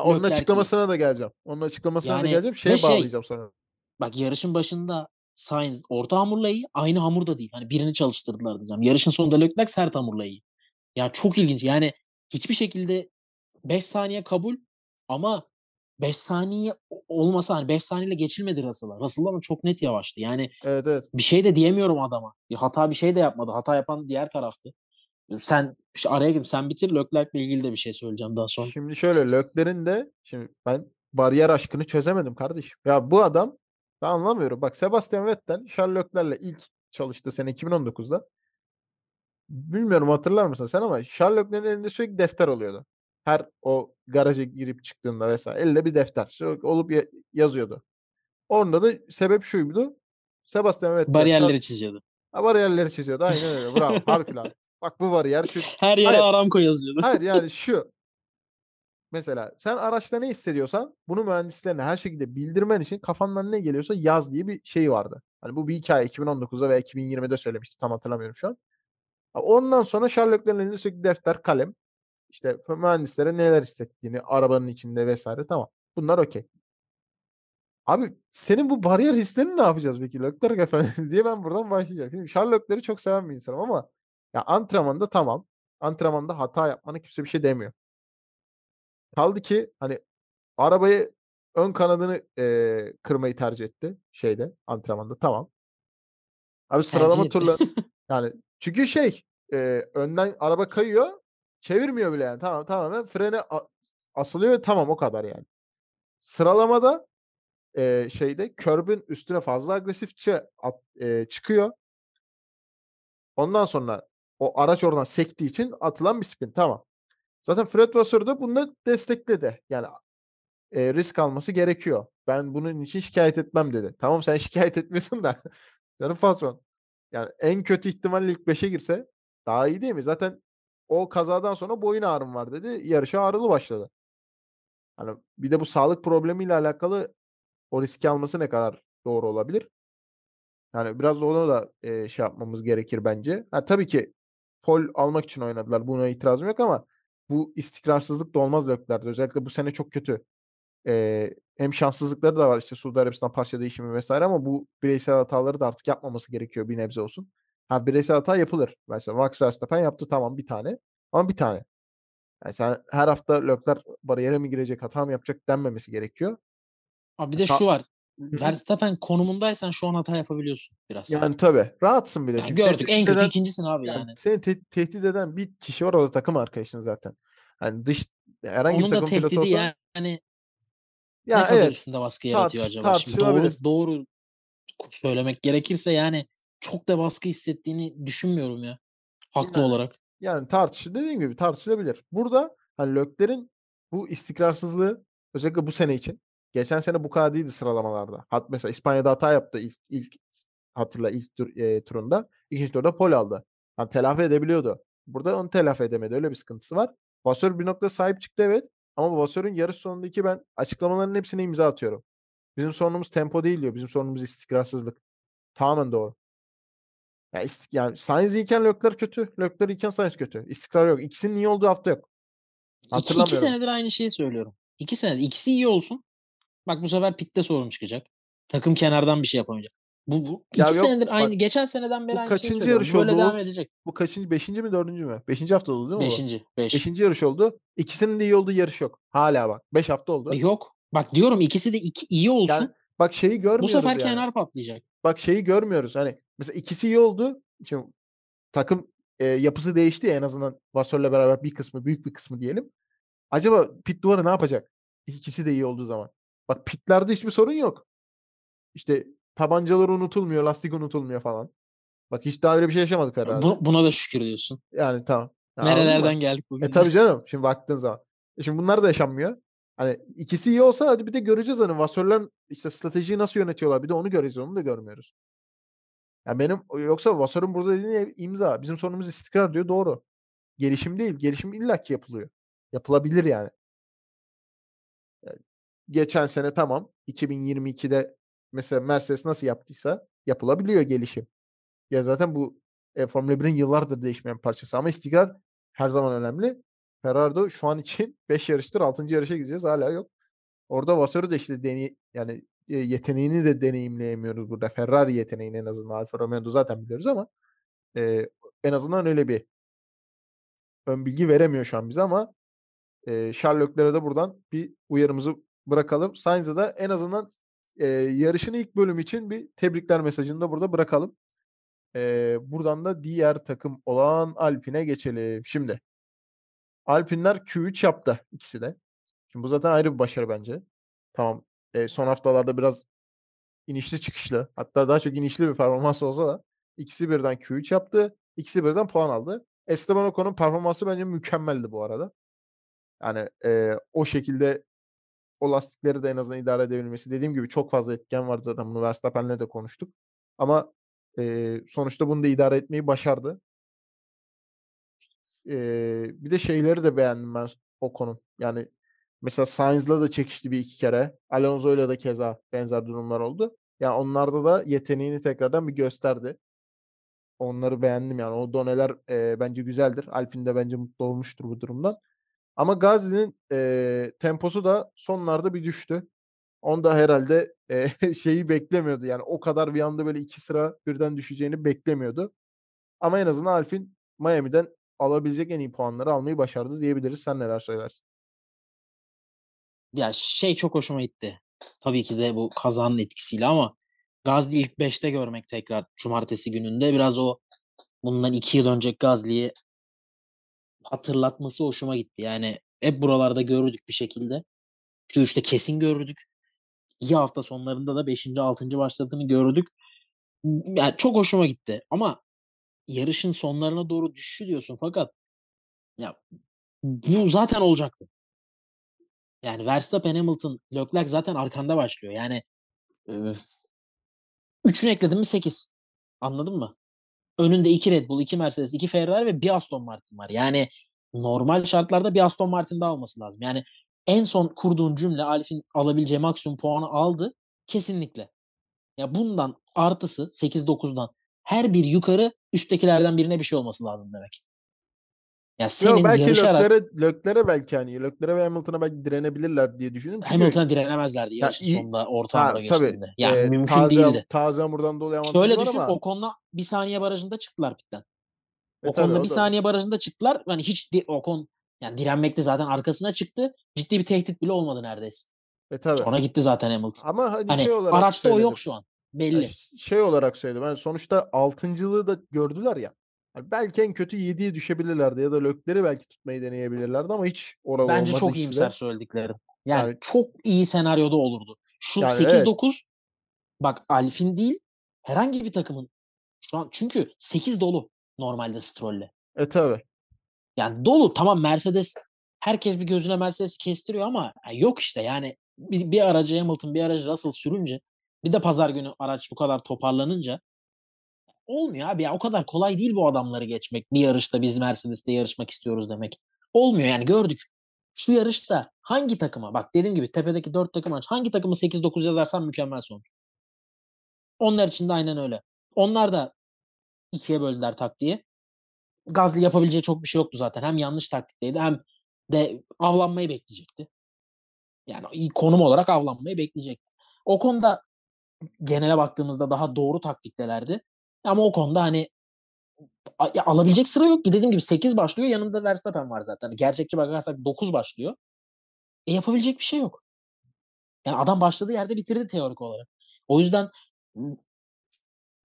onun açıklamasına da geleceğim. Onun açıklamasına da geleceğim. Bağlayacağım sonra. Bak yarışın başında Sainz orta hamurla iyi. Aynı hamur da değil. Hani birini çalıştırdılar diyeceğim. Yarışın sonunda Leclerc sert hamurla iyi. Yani çok ilginç. Yani hiçbir şekilde 5 saniye kabul ama 5 saniye olmasa hani 5 saniyeyle geçilmedi Russell'a. Russell ama çok net yavaştı. Yani evet. Bir şey de diyemiyorum adama. Hata bir şey de yapmadı. Hata yapan diğer taraftı. Sen araya girip sen bitir. Leclerc'le ilgili de bir şey söyleyeceğim daha sonra. Şimdi şöyle Leclerc'in de şimdi ben bariyer aşkını çözemedim kardeşim. Ya bu adam ben anlamıyorum. Bak Sebastian Vettel Charles Leclerc'le ilk çalıştı sene 2019'da. Bilmiyorum hatırlar mısın sen ama Charles Leclerc'in elinde sürekli defter oluyordu. Her o garaja girip çıktığında vesaire elde bir defter olup yazıyordu. Onda da sebep şuydu. Sebastian Vettel bariyerleri çiziyordu. Aynen öyle. Bravo. Harikulade. Bak bu var yer. Şu... Her yere hayır. Aramco yazıyordu. Hayır yani şu. Mesela sen araçta ne hissediyorsan bunu mühendislerine her şekilde bildirmen için kafandan ne geliyorsa yaz diye bir şey vardı. Hani bu bir hikaye 2019'da veya 2020'de söylemişti. Tam hatırlamıyorum şu an. Ondan sonra Sherlock'ların elinde sürekli defter, kalem. İşte mühendislere neler hissettiğini, arabanın içinde vesaire, tamam. Bunlar okey. Abi senin bu bariyer hislerini ne yapacağız peki Leclerc efendim diye ben buradan başlayacağım. Şimdi Sherlock'ları çok seven bir insanım ama ya antrenmanda tamam. Antrenmanda hata yapmanı kimse bir şey demiyor. Kaldı ki hani arabayı ön kanadını kırmayı tercih etti şeyde, antrenmanda tamam. Abi sıralama turları yani çünkü önden araba kayıyor, çevirmiyor bile yani, tamam, tamamen frene asılıyor ve tamam o kadar yani. Sıralamada körbün üstüne fazla agresifçe çıkıyor. Ondan sonra o araç oradan sektiği için atılan bir spin, tamam. Zaten Fred Vasseur da bunu destekledi. Yani risk alması gerekiyor. Ben bunun için şikayet etmem dedi. Tamam sen şikayet etmiyorsun da. Canım patron. Yani en kötü ihtimalle ilk 5'e girse daha iyi değil mi? Zaten o kazadan sonra boyun ağrım var dedi. Yarışa ağrılı başladı. Yani bir de bu sağlık problemiyle alakalı o riski alması ne kadar doğru olabilir? Yani biraz da onu da yapmamız gerekir bence. Ha, tabii ki pol almak için oynadılar. Buna itirazım yok ama bu istikrarsızlık da olmaz Leclerc'de. Özellikle bu sene çok kötü. Hem şanssızlıkları da var işte Suudi Arabistan parça değişimi vesaire ama bu bireysel hataları da artık yapmaması gerekiyor bir nebze olsun. Ha bireysel hata yapılır. Mesela Max Verstappen yaptı tamam bir tane ama bir tane. Yani sen her hafta Leclerc bariyere mi girecek, hata mı yapacak denmemesi gerekiyor. Abi bir de şu var. Verstappen konumundaysan şu an hata yapabiliyorsun biraz. Yani tabii. Rahatsın bile. Yani gördük en kötü ikincisin abi yani. Seni tehdit eden bir kişi var, o da takım arkadaşın zaten. Yani dış herhangi onun bir takım pilotu olsa. Onun da tehdidi yani. Ya ne evet. Ne baskı yaratıyor acaba? Şimdi doğru söylemek gerekirse yani çok da baskı hissettiğini düşünmüyorum ya. Haklı olarak. Yani dediğim gibi tartışılabilir. Burada hani Leclerc'in bu istikrarsızlığı özellikle bu sene için. Geçen sene bu kadar değildi sıralamalarda. Mesela İspanya'da hata yaptı ilk turunda. İkinci turda pole aldı. Yani telafi edebiliyordu. Burada onu telafi edemedi. Öyle bir sıkıntısı var. Vasseur bir nokta sahip çıktı evet. Ama Vasseur'un yarış sonundaki ben açıklamaların hepsine imza atıyorum. Bizim sorunumuz tempo değil diyor. Bizim sorunumuz istikrarsızlık. Tamamen doğru. Yani Sainz iken Leclerc kötü. Leclerc iken Sainz kötü. İstikrar yok. İkisinin iyi olduğu hafta yok. Hatırlamıyorum. 2 senedir aynı şeyi söylüyorum. 2 senedir. İkisi iyi olsun. Bak bu sefer pitte sorun çıkacak. Takım kenardan bir şey yapamayacak. Bu 2 senedir aynı. Bak, geçen seneden beri aynı şey söylüyorum. Böyle devam edecek. Bu kaçıncı? 5. mi 4. mü? 5. hafta oldu değil mi? 5. yarış oldu. İkisinin de iyi olduğu yarış yok. Hala bak. 5 hafta oldu. Yok. Bak diyorum ikisi de iyi olsun. Yani, bak şeyi görmüyoruz. Bu sefer yani. Kenar patlayacak. Bak şeyi görmüyoruz. Hani mesela ikisi iyi oldu. Şimdi takım yapısı değişti ya en azından Vasseur'la beraber bir kısmı, büyük bir kısmı diyelim. Acaba pit duvarı ne yapacak? İkisi de iyi olduğu zaman. Bak pitlerde hiçbir sorun yok. İşte tabancaları unutulmuyor, lastik unutulmuyor falan. Bak hiç daha öyle bir şey yaşamadık herhalde. Buna da şükür diyorsun. Yani tamam. Ya, nerelerden geldik bugün? Tabii canım. Şimdi baktığın zaman. Şimdi bunlar da yaşanmıyor. Hani ikisi iyi olsa hadi bir de göreceğiz hani Vasseur'ların işte stratejiyi nasıl yönetiyorlar. Bir de onu göreceğiz. Onu da görmüyoruz. Yani yoksa Vasseur'un burada dediği imza. Bizim sorunumuz istikrar diyor. Doğru. Gelişim değil. Gelişim illaki yapılıyor. Yapılabilir yani. Geçen sene tamam. 2022'de mesela Mercedes nasıl yaptıysa yapılabiliyor gelişim. Ya zaten bu Formula 1'in yıllardır değişmeyen parçası ama istikrar her zaman önemli. Ferrari'de şu an için 5 yarıştır. 6. yarışa gideceğiz. Hala yok. Orada Vasseur'u da işte yeteneğini de deneyimleyemiyoruz burada. Ferrari yeteneğini en azından Alfa Romeo'da zaten biliyoruz ama en azından öyle bir ön bilgi veremiyor şu an bize ama Sherlock'lara da buradan bir uyarımızı bırakalım. Sainz'a da en azından yarışın ilk bölümü için bir tebrikler mesajını da burada bırakalım. Buradan da diğer takım olan Alpine'e geçelim. Şimdi Alpine'ler Q3 yaptı ikisi de. Şimdi bu zaten ayrı bir başarı bence. Tamam. Son haftalarda biraz inişli çıkışlı. Hatta daha çok inişli bir performans olsa da ikisi birden Q3 yaptı. İkisi birden puan aldı. Esteban Ocon'un performansı bence mükemmeldi bu arada. Yani o şekilde o lastikleri de en azından idare edebilmesi. Dediğim gibi çok fazla etken vardı zaten. Bunu Verstappen'le de konuştuk. Ama sonuçta bunu da idare etmeyi başardı. bir de şeyleri de beğendim ben Ocon'un. Yani mesela Sainz'la da çekişti bir iki kere. Alonso'yla da keza benzer durumlar oldu. Yani onlarda da yeteneğini tekrardan bir gösterdi. Onları beğendim yani. O doneler bence güzeldir. Alpine de bence mutlu olmuştur bu durumdan. Ama Gasly'nin temposu da sonlarda bir düştü. Onda herhalde şeyi beklemiyordu. Yani o kadar bir anda böyle iki sıra birden düşeceğini beklemiyordu. Ama en azından Alpine Miami'den alabilecek en iyi puanları almayı başardı diyebiliriz. Sen neler söylersin? Ya şey çok hoşuma gitti. Tabii ki de bu kazanın etkisiyle ama Gasly ilk 5'te görmek tekrar cumartesi gününde biraz o bundan 2 yıl önce Gasly'yi hatırlatması hoşuma gitti. Yani hep buralarda görürdük bir şekilde. Q3'te kesin görürdük. İyi hafta sonlarında da 5. 6. başladığını gördük. Yani çok hoşuma gitti. Ama yarışın sonlarına doğru düşüşü diyorsun fakat ya bu zaten olacaktı. Yani Verstappen, Hamilton, Leclerc zaten arkanda başlıyor. Yani 3'ünü ekledim mi 8. Anladın mı? Önünde 2 Red Bull, 2 Mercedes, 2 Ferrari ve 1 Aston Martin var. Yani normal şartlarda bir Aston Martin daha olması lazım. Yani en son kurduğun cümle Alp'in alabileceği maksimum puanı aldı. Kesinlikle. Ya bundan artısı 8-9'dan her bir yukarı üsttekilerden birine bir şey olması lazım demek. Ya senin yo, belki yarışarak... Leclerc'e belki hani Leclerc'e ve Hamilton'a belki direnebilirler diye düşündüm. Hamilton'a direnemezlerdi yarışın sonunda orta ara geçtiğinde. Yani mümkün değildi. Taze hamurdan dolayı Hamilton şöyle düşün ama... Ocon'la bir saniye barajında çıktılar pitten. Ocon'la bir saniye barajında çıktılar. Yani hiç Ocon yani direnmekte zaten arkasına çıktı. Ciddi bir tehdit bile olmadı neredeyse. Tabii. Ona gitti zaten Hamilton. Ama hani şey olarak araçta söyledim. O yok şu an. Belli. Yani şey olarak söyledim. Yani sonuçta altıncılığı da gördüler ya. Yani belki en kötü 7'ye düşebilirlerdi ya da Lökleri belki tutmayı deneyebilirlerdi ama hiç oralı olmadı. Bence çok iyimser söylediklerim. Yani çok iyi senaryoda olurdu. Şu yani 8-9 evet. Bak Alfin değil herhangi bir takımın şu an çünkü 8 dolu normalde Stroll'le. Tabii. Yani dolu tamam Mercedes herkes bir gözüne Mercedes kestiriyor ama yok işte yani bir aracı Hamilton bir aracı Russell sürünce bir de pazar günü araç bu kadar toparlanınca olmuyor abi ya o kadar kolay değil bu adamları geçmek. Bir yarışta biz Mercedes'le yarışmak istiyoruz demek. Olmuyor yani gördük. Şu yarışta hangi takıma bak dediğim gibi tepedeki 4 takım aç hangi takımı 8-9 yazarsan mükemmel sonuç. Onlar için de aynen öyle. Onlar da ikiye böldüler taktiği. Gasly yapabileceği çok bir şey yoktu zaten. Hem yanlış taktikteydi hem de avlanmayı bekleyecekti. Yani konum olarak avlanmayı bekleyecekti. O konuda genele baktığımızda daha doğru taktiktelerdi. Ama o konuda hani alabilecek sıra yok ki. Dediğim gibi 8 başlıyor. Yanında Verstappen var zaten. Gerçekçi bakarsak 9 başlıyor. Yapabilecek bir şey yok. Yani adam başladığı yerde bitirdi teorik olarak. O yüzden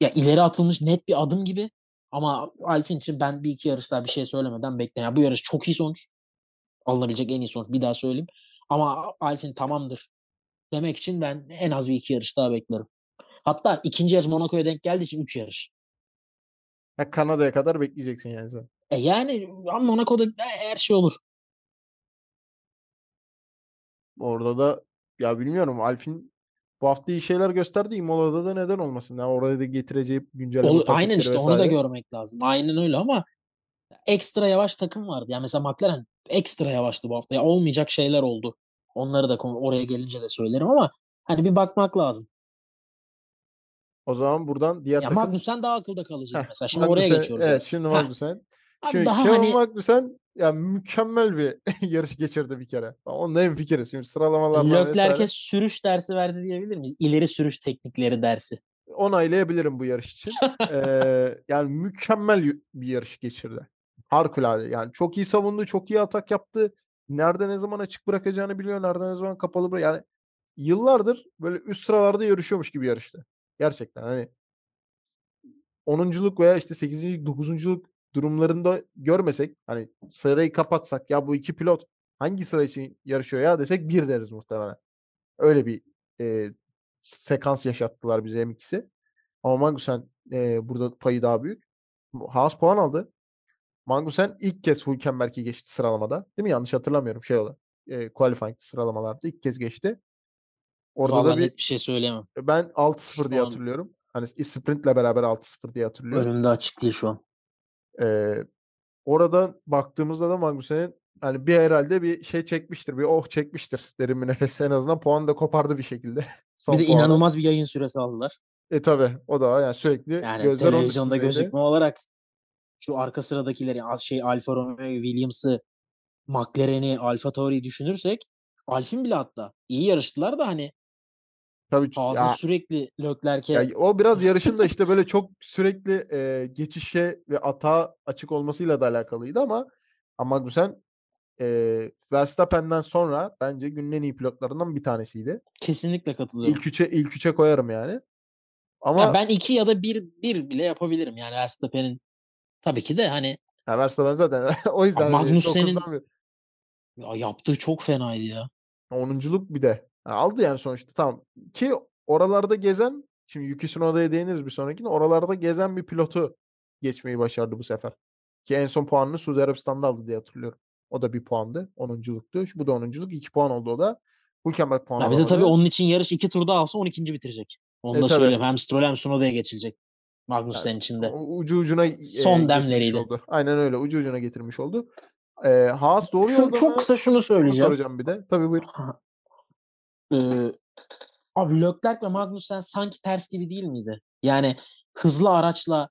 ya ileri atılmış net bir adım gibi. Ama Alpine için ben bir iki yarış daha bir şey söylemeden beklerim. Yani bu yarış çok iyi sonuç. Alınabilecek en iyi sonuç. Bir daha söyleyeyim. Ama Alpine tamamdır demek için ben en az bir iki yarış daha beklerim. Hatta ikinci yarış Monaco'ya denk geldiği için 3 yarış. Kanada'ya kadar bekleyeceksin yani sen. Yani Monaco'da her şey olur. Orada da ya bilmiyorum Alpine bu hafta iyi şeyler gösterdi. İmola'da da neden olmasın? Yani oraya da getireceği güncelleme. Aynen işte vesaire. Onu da görmek lazım. Aynen öyle ama ekstra yavaş takım vardı. Yani mesela McLaren ekstra yavaştı bu hafta. Ya olmayacak şeyler oldu. Onları da oraya gelince de söylerim ama hani bir bakmak lazım. O zaman buradan diğer takım... Magnussen daha akılda kalacak mesela. Şimdi oraya geçiyoruz. Evet şimdi Magnussen. Şimdi Magnussen yani mükemmel bir yarış geçirdi bir kere. Onun en fikiriz. Şimdi sıralamalarla Leclerc'e sürüş dersi verdi diyebilir miyiz? İleri sürüş teknikleri dersi. Onaylayabilirim bu yarış için. Yani mükemmel bir yarış geçirdi. Harikulade. Yani çok iyi savundu, çok iyi atak yaptı. Nerede ne zaman açık bırakacağını biliyor, nerede ne zaman kapalı bırak. Yani yıllardır böyle üst sıralarda yarışıyormuş gibi yarıştı. Gerçekten hani 10'unculuk veya işte 8'inci 9'unculuk durumlarında görmesek hani sırayı kapatsak ya bu iki pilot hangi sıra için yarışıyor ya desek bir deriz muhtemelen. Öyle bir sekans yaşattılar bize M2'si. Ama Magnussen burada payı daha büyük. Haas puan aldı. Magnussen ilk kez Hülkenberg'i geçti sıralamada. Değil mi? Yanlış hatırlamıyorum şey olarak. Qualifying sıralamalarda ilk kez geçti. Orada vallahi da bir şey söyleyemem. Ben 6-0 diye hatırlıyorum. Hani sprintle beraber 6-0 diye hatırlıyorum. Önümde açık değil şu an. Oradan baktığımızda da Magnussen'in yani bir herhalde bir şey çekmiştir. Bir oh çekmiştir derin bir nefes. En azından puan da kopardı bir şekilde. Son bir de puanı. İnanılmaz bir yayın süresi aldılar. Tabii o da yani sürekli yani gözler televizyonda gözükme olarak şu arka sıradakileri Alfa Romeo, Williams'ı, McLaren'i, Alfa Tauri'yi düşünürsek Alpine bile hatta iyi yarıştılar da hani ağzı sürekli Leclerc'e. O biraz yarışın da işte böyle çok sürekli geçişe ve atağa açık olmasıyla da alakalıydı ama Magnussen Verstappen'den sonra bence günün en iyi pilotlarından bir tanesiydi. Kesinlikle katılıyorum. İlk üçe koyarım yani. Ama ya ben 2 ya da 1 bile yapabilirim yani Verstappen'in. Tabii ki de hani. Ya Verstappen zaten o yüzden. Magnussen'in ya yaptığı çok fenaydı ya. 10'unculuk bir de. Aldı yani sonuçta tamam. Ki oralarda gezen, şimdi Yuki Tsunoda'ya değiniriz bir sonrakine. Oralarda gezen bir pilotu geçmeyi başardı bu sefer. Ki en son puanını Suudi Arabistan'da aldı diye hatırlıyorum. O da bir puandı. 10'unculuktu. Bu da 10'unculuk. 2 puan oldu o da. Hulkenberg puanı alamadı. Bize tabii onun için yarış 2 turda alsa 12. bitirecek. Onu da söyleyeyim. Hem Stroll hem Tsunoda'ya geçilecek. Magnussen yani, içinde. Ucu ucuna son demleriydi. Oldu. Aynen öyle. Ucu ucuna getirmiş oldu. Haas doğru yolda. Çok kısa şunu söyleyeceğim. Soracağım bir de. Tabii buyur. Abi Leclerc ve Magnussen sanki ters gibi değil miydi? Yani hızlı araçla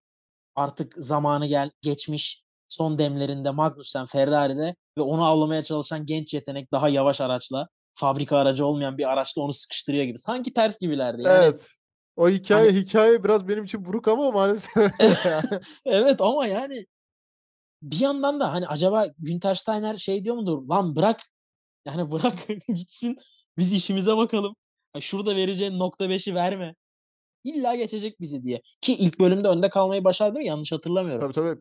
artık zamanı geçmiş son demlerinde Magnussen Ferrari'de ve onu avlamaya çalışan genç yetenek daha yavaş araçla fabrika aracı olmayan bir araçla onu sıkıştırıyor gibi. Sanki ters gibilerdi. Yani, evet. O hikaye biraz benim için buruk ama maalesef. Evet ama yani bir yandan da hani acaba Günter Steiner şey diyor mudur? Lan bırak. Yani bırak gitsin. Biz işimize bakalım. Yani şurada vereceğin nokta 5'i verme. İlla geçecek bizi diye. Ki ilk bölümde önde kalmayı başardı mı? Yanlış hatırlamıyorum. Tabii.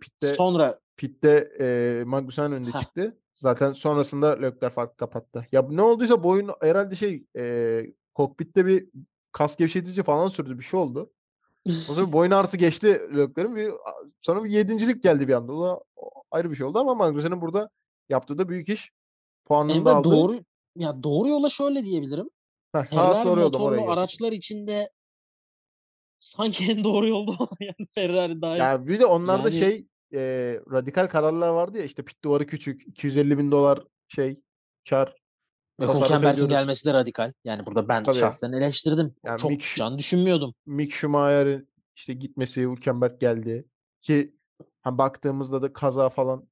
Pitte Magnussen önde çıktı. Zaten sonrasında Leclerc farkı kapattı. Ya ne olduysa boyun herhalde kokpitte bir kas gevşetici falan sürdü. Bir şey oldu. O zaman boyun ağrısı geçti Leclerc'in. Sonra bir 7.lik geldi bir anda. O da ayrı bir şey oldu ama Magnussen'in burada yaptığı da büyük iş. Puanını da aldı. Doğru yola şöyle diyebilirim. Ferrari motorlu araçlar içinde sanki en doğru yolda olan yani Ferrari daha iyi. Yani bir de onlarda yani... radikal kararlar vardı ya işte pit duvarı küçük, $250,000 kar. Hulkenberg'in gelmesi de radikal. Yani burada ben şahsen eleştirdim. Yani çok can düşünmüyordum. Mick Schumacher'in gitmesi, Hulkenberg geldi ki baktığımızda da kaza falan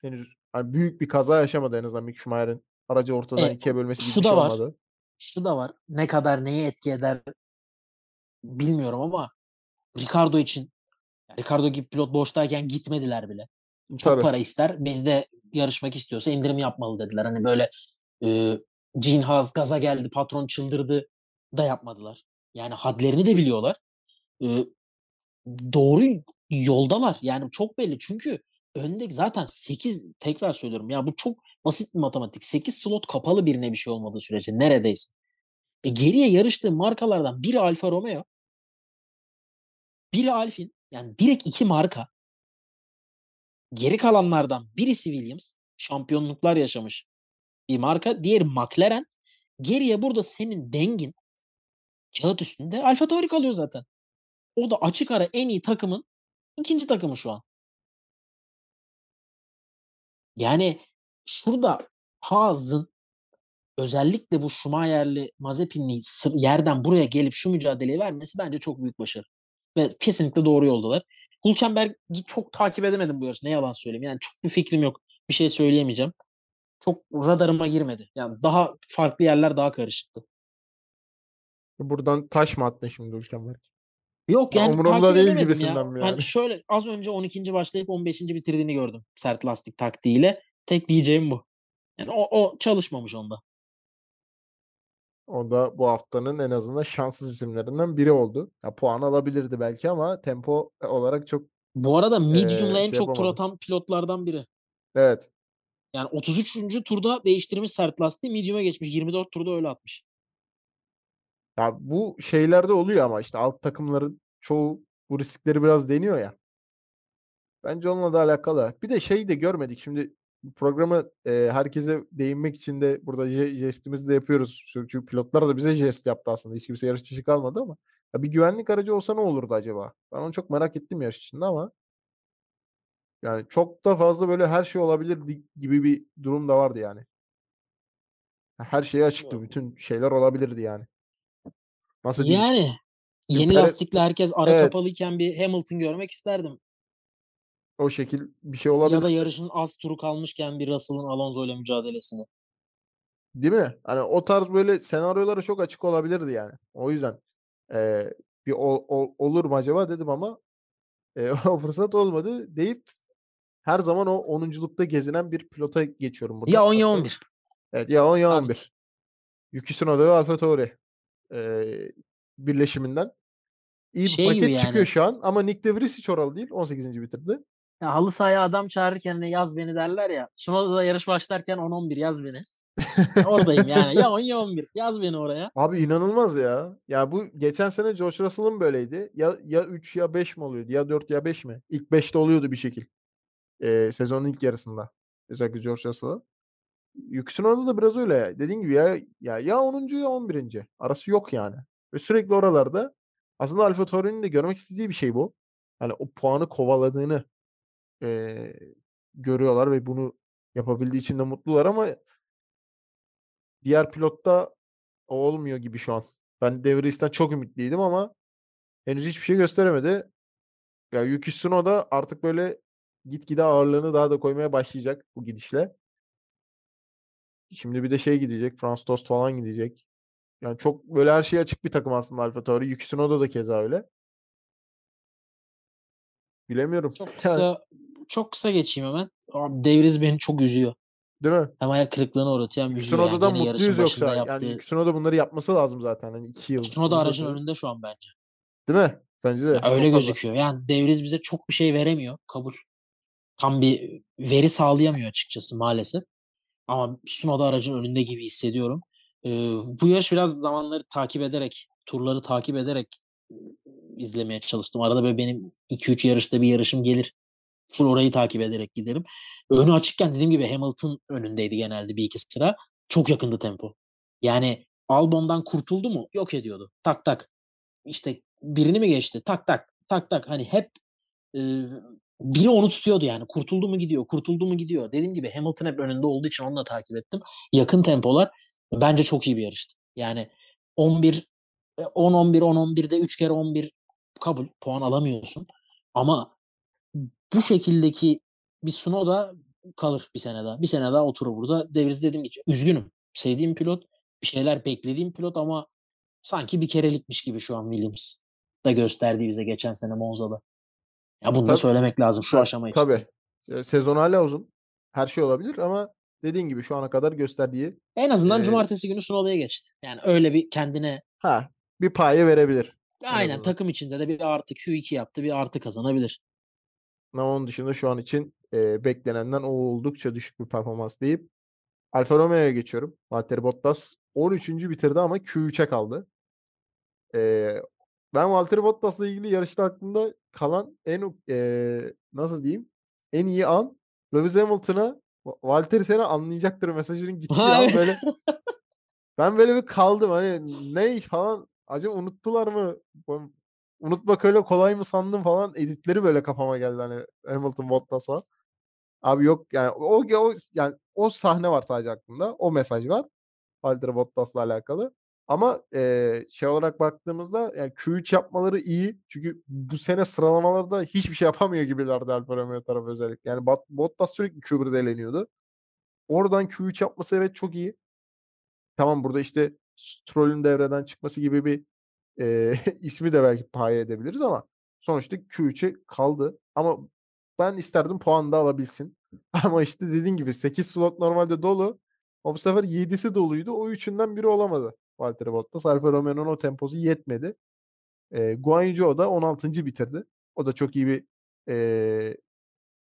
henüz yani büyük bir kaza yaşamadı en azından Mick Schumacher'in aracı ortadan ikiye bölmesi gibi bir şey olmadı. Şu da var. Ne kadar neye etki eder bilmiyorum ama Ricardo için Ricardo gibi pilot boştayken gitmediler bile. Çok para ister. Biz de yarışmak istiyorsa indirim yapmalı dediler. Hani böyle cinhaz gaza geldi, patron çıldırdı da yapmadılar. Yani hadlerini de biliyorlar. Doğru yoldalar. Yani çok belli. Çünkü öndeki zaten 8 tekrar söylüyorum. Ya bu çok basit bir matematik. 8 slot kapalı birine bir şey olmadığı sürece neredeyse. Geriye yarıştığı markalardan biri Alfa Romeo, biri Alpine. Yani direkt 2 marka. Geri kalanlardan birisi Williams. Şampiyonluklar yaşamış bir marka. Diğeri McLaren. Geriye burada senin dengin kağıt üstünde Alfa Tauri kalıyor zaten. O da açık ara en iyi takımın ikinci takımı şu an. Yani şurada Haas'ın özellikle bu Schumacher'li Mazepin'li yerden buraya gelip şu mücadeleyi vermesi bence çok büyük başarı. Ve kesinlikle doğru yoldalar. Hulkenberg'i çok takip edemedim bu yarış. Ne yalan söyleyeyim. Yani çok bir fikrim yok. Bir şey söyleyemeyeceğim. Çok radarıma girmedi. Yani daha farklı yerler daha karışıktı. Buradan taş mı attın şimdi Hulkenberg? Yok yani umurumda değil gibisinden ya. Yani. Yani şöyle az önce 12. başlayıp 15. bitirdiğini gördüm. Sert lastik taktiğiyle. Tek diyeceğim bu. Yani o çalışmamış onda. O da bu haftanın en azından şanssız isimlerinden biri oldu. Ya, puan alabilirdi belki ama tempo olarak çok... Bu arada medium'la en çok tur atan pilotlardan biri. Evet. Yani 33. turda değiştirmiş sert lastiği medium'a geçmiş. 24 turda öyle atmış. Ya bu şeylerde oluyor ama alt takımların çoğu bu riskleri biraz deniyor ya. Bence onunla da alakalı. Bir de şeyi de görmedik. Şimdi programı herkese değinmek için de burada jestimizi de yapıyoruz. Çünkü pilotlar da bize jest yaptı aslında. Hiç kimse yarış dışı kalmadı ama. Ya bir güvenlik aracı olsa ne olurdu acaba? Ben onu çok merak ettim yarış içinde ama. Yani çok da fazla böyle her şey olabilir gibi bir durum da vardı yani. Her şeye açıktı. Bütün şeyler olabilirdi yani. Nasıl diyeyim? Yani yeni lastikle herkes ara kapalıyken bir Hamilton görmek isterdim. O şekil bir şey olabilir. Ya da yarışın az turu kalmışken bir Russell'ın Alonso ile mücadelesini. Değil mi? Hani o tarz böyle senaryolara çok açık olabilirdi yani. O yüzden bir olur mu acaba dedim ama o fırsat olmadı deyip her zaman o 10'unculukta gezinen bir pilota geçiyorum burada. Ya 10 ya 11. Evet ya 10 ya 11. Evet. Yuki Tsunoda ve Alfa Tauri birleşiminden. İyi bir paket yani çıkıyor şu an ama Nyck de Vries hiç oralı değil. 18. bitirdi. Ya, halı sahaya adam çağırırken yaz beni derler ya. Tsunoda da yarış başlarken 10-11 yaz beni. Oradayım yani. Ya 10 ya 11. Yaz beni oraya. Abi inanılmaz ya. Ya bu geçen sene George Russell'ın böyleydi. Ya 3 ya 5 mi oluyordu? Ya 4 ya 5 mi? İlk 5'te oluyordu bir şekil. Sezonun ilk yarısında. Özellikle George Russell'ın. Yuki Tsunoda'da da biraz öyle ya. Dediğim gibi ya 10. ya 11. Arası yok yani. Ve sürekli oralarda aslında Alfa Tauri'nin de görmek istediği bir şey bu. Yani o puanı kovaladığını görüyorlar ve bunu yapabildiği için de mutlular ama diğer pilotta o olmuyor gibi şu an. Ben De Vries'ten çok ümitliydim ama henüz hiçbir şey gösteremedi. Ya Yuki Tsunoda artık böyle gitgide ağırlığını daha da koymaya başlayacak bu gidişle. Şimdi bir de gidecek. Frans Tost falan gidecek. Yani çok böyle her şeye açık bir takım aslında Alfa Tauri. Yuki Tsunoda da keza öyle. Bilemiyorum. Çok kısa geçeyim hemen. De Vries beni çok üzüyor. Değil mi? Hem ayak kırıklığına uğratıyor hem üzüyor. Tsunoda'dan yani mutluyuz yoksa. Yani Tsunoda bunları yapması lazım zaten. Hani 2 yıl. Tsunoda aracın önünde şu an bence. Değil mi? Bence de. Ya öyle gözüküyor. Yani De Vries bize çok bir şey veremiyor. Kabul. Tam bir veri sağlayamıyor açıkçası maalesef. Ama Tsunoda aracın önünde gibi hissediyorum. Bu yarış biraz zamanları takip ederek, turları takip ederek izlemeye çalıştım. Arada böyle benim 2-3 yarışta bir yarışım gelir. Full orayı takip ederek giderim. Önü açıkken dediğim gibi Hamilton önündeydi genelde bir iki sıra. Çok yakındı tempo. Yani Albon'dan kurtuldu mu? Yok ediyordu. Tak tak. İşte birini mi geçti? Tak tak. Tak tak. Hani hep biri onu tutuyordu yani. Kurtuldu mu gidiyor? Kurtuldu mu gidiyor? Dediğim gibi Hamilton hep önünde olduğu için onu da takip ettim. Yakın tempolar bence çok iyi bir yarıştı. Yani 11 10-11 10-11'de 3 kere 11 kabul. Puan alamıyorsun. Ama bu şekildeki bir Tsunoda kalır bir sene daha. Bir sene daha oturur burada. De Vries dediğim gibi üzgünüm. Sevdiğim pilot, bir şeyler beklediğim pilot ama sanki bir kerelikmiş gibi şu an Williams da gösterdi bize geçen sene Monza'da. Ya bunu da söylemek lazım şu aşamayı. Tabii. Sezon hala uzun. Her şey olabilir ama dediğin gibi şu ana kadar gösterdiği. En azından cumartesi günü Tsunoda'ya geçti. Yani öyle bir kendine bir payı verebilir. Aynen. Takım içinde de bir artı Q2 yaptı. Bir artı kazanabilir. Ama onun dışında şu an için beklenenden oldukça düşük bir performans deyip Alfa Romeo'ya geçiyorum. Valtteri Bottas 13. bitirdi ama Q3'e kaldı. Ben Valtteri Bottas'la ilgili yarışta aklımda kalan en iyi an Lewis Hamilton'a Valtteri seni anlayacaktır mesajının gittiği an böyle. Ben böyle bir kaldım hani ne falan acaba unuttular mı? Unutmak öyle kolay mı sandın falan editleri böyle kafama geldi hani Hamilton Bottas falan. Abi yok yani o yani o sahne var sadece aklımda. O mesaj var. Valtteri Bottas'la alakalı. Ama olarak baktığımızda yani Q3 yapmaları iyi. Çünkü bu sene sıralamalarda hiçbir şey yapamıyor gibilerdi Alfa Romeo tarafı özellikle. Yani Bottas sürekli Q1'de eleniyordu. Oradan Q3 yapması evet çok iyi. Tamam burada işte Stroll'ün devreden çıkması gibi bir ismi de belki pay edebiliriz ama sonuçta Q3'e kaldı. Ama ben isterdim puan da alabilsin. Ama işte dediğin gibi 8 slot normalde dolu. O bu sefer 7'si doluydu. O 3'ünden biri olamadı. Valtteri Bottas. Alfa Romeo'nun o temposu yetmedi. Guangzhou da 16. bitirdi. O da çok iyi bir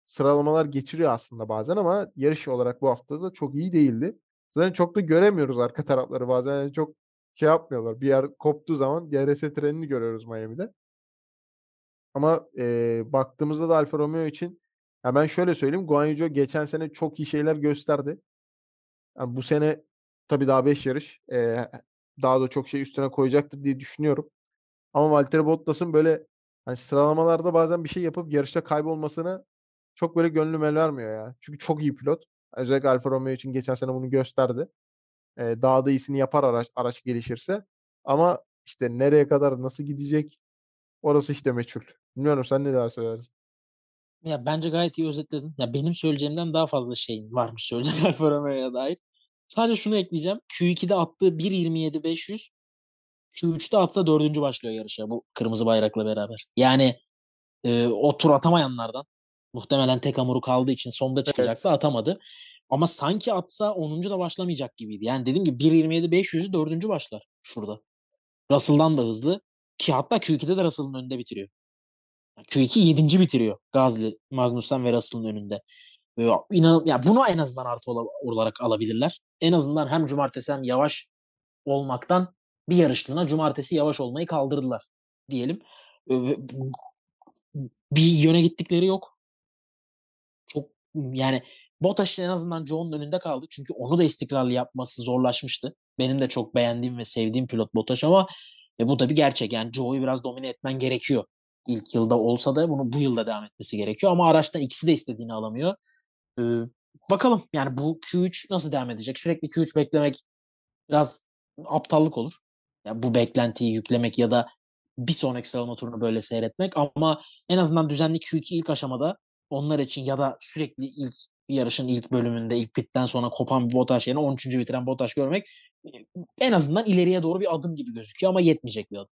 sıralamalar geçiriyor aslında bazen ama yarış olarak bu hafta da çok iyi değildi. Zaten çok da göremiyoruz arka tarafları bazen. Yani çok yapmıyorlar. Bir yer koptuğu zaman DRS trenini görüyoruz Miami'de. Ama baktığımızda da Alfa Romeo için yani ben şöyle söyleyeyim. Guangzhou geçen sene çok iyi şeyler gösterdi. Yani bu sene tabii daha 5 yarış. Daha da çok şey üstüne koyacaktır diye düşünüyorum. Ama Valtteri Bottas'ın böyle hani sıralamalarda bazen bir şey yapıp yarışta kaybolmasına çok böyle gönlüm el vermiyor ya. Çünkü çok iyi pilot. Özellikle Alfa Romeo için geçen sene bunu gösterdi. Daha da iyisini yapar araç gelişirse. Ama işte nereye kadar nasıl gidecek orası işte meçhul. Bilmiyorum, sen ne daha söylersin? Ya bence gayet iyi özetledin. Ya benim söyleyeceğimden daha fazla şeyin varmış söyleyeceğim Alfa Romeo'ya dair. Sadece şunu ekleyeceğim. Q2'de attığı 1.27.500 Q3'te atsa 4. başlıyor yarışa bu kırmızı bayrakla beraber. Yani o tur atamayanlardan. Muhtemelen tek hamuru kaldığı için sonda çıkacaktı, evet. Atamadı. Ama sanki atsa 10. da başlamayacak gibiydi. Yani dediğim gibi 1.27.500'ü 4. başlar şurada. Russell'dan da hızlı. Ki hatta Q2'de de Russell'ın önünde bitiriyor. Q2 7. bitiriyor. Gasly, Magnussen ve Russell'ın önünde. Ya bunu en azından artı olarak alabilirler. En azından hem cumartesi hem yavaş olmaktan bir yarışlığına cumartesi yavaş olmayı kaldırdılar diyelim. Bir yöne gittikleri yok. Çok yani Bottas en azından John'un önünde kaldı. Çünkü onu da istikrarlı yapması zorlaşmıştı. Benim de çok beğendiğim ve sevdiğim pilot Bottas ama bu da bir gerçek. Yani Joe'yu biraz domine etmen gerekiyor. İlk yılda olsa da bunu bu yılda devam etmesi gerekiyor. Ama araçtan ikisi de istediğini alamıyor. Bakalım yani bu Q3 nasıl devam edecek? Sürekli Q3 beklemek biraz aptallık olur. Yani bu beklentiyi yüklemek ya da bir sonraki sıralama turunu böyle seyretmek. Ama en azından düzenli Q2 ilk aşamada onlar için ya da sürekli ilk yarışın ilk bölümünde ilk pitten sonra kopan bir Bottas yerine 13. bitiren Bottas görmek en azından ileriye doğru bir adım gibi gözüküyor ama yetmeyecek bir adım.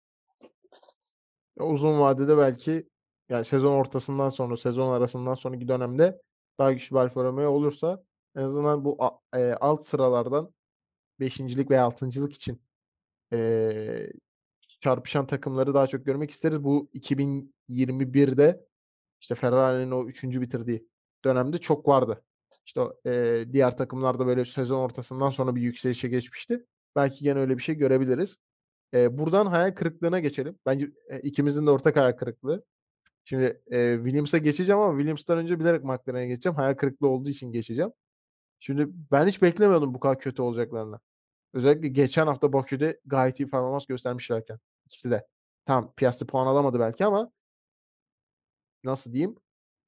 Uzun vadede belki yani sezon ortasından sonra, sezon arasından sonraki dönemde daha güçlü bir Alfa Romeo olursa en azından bu alt sıralardan 5.lik veya 6.lık için çarpışan takımları daha çok görmek isteriz. Bu 2021'de işte Ferrari'nin o 3. bitirdiği dönemde çok vardı. İşte diğer takımlarda böyle sezon ortasından sonra bir yükselişe geçmişti. Belki gene öyle bir şey görebiliriz. Buradan hayal kırıklığına geçelim. Bence ikimizin de ortak hayal kırıklığı. Şimdi Williams'a geçeceğim ama Williams'tan önce bilerek McLaren'e geçeceğim. Hayal kırıklığı olduğu için geçeceğim. Şimdi ben hiç beklemiyordum bu kadar kötü olacaklarını. Özellikle geçen hafta Bakü'de gayet iyi performans göstermişlerken. İkisi de. Tamam Piastri puan alamadı belki ama nasıl diyeyim?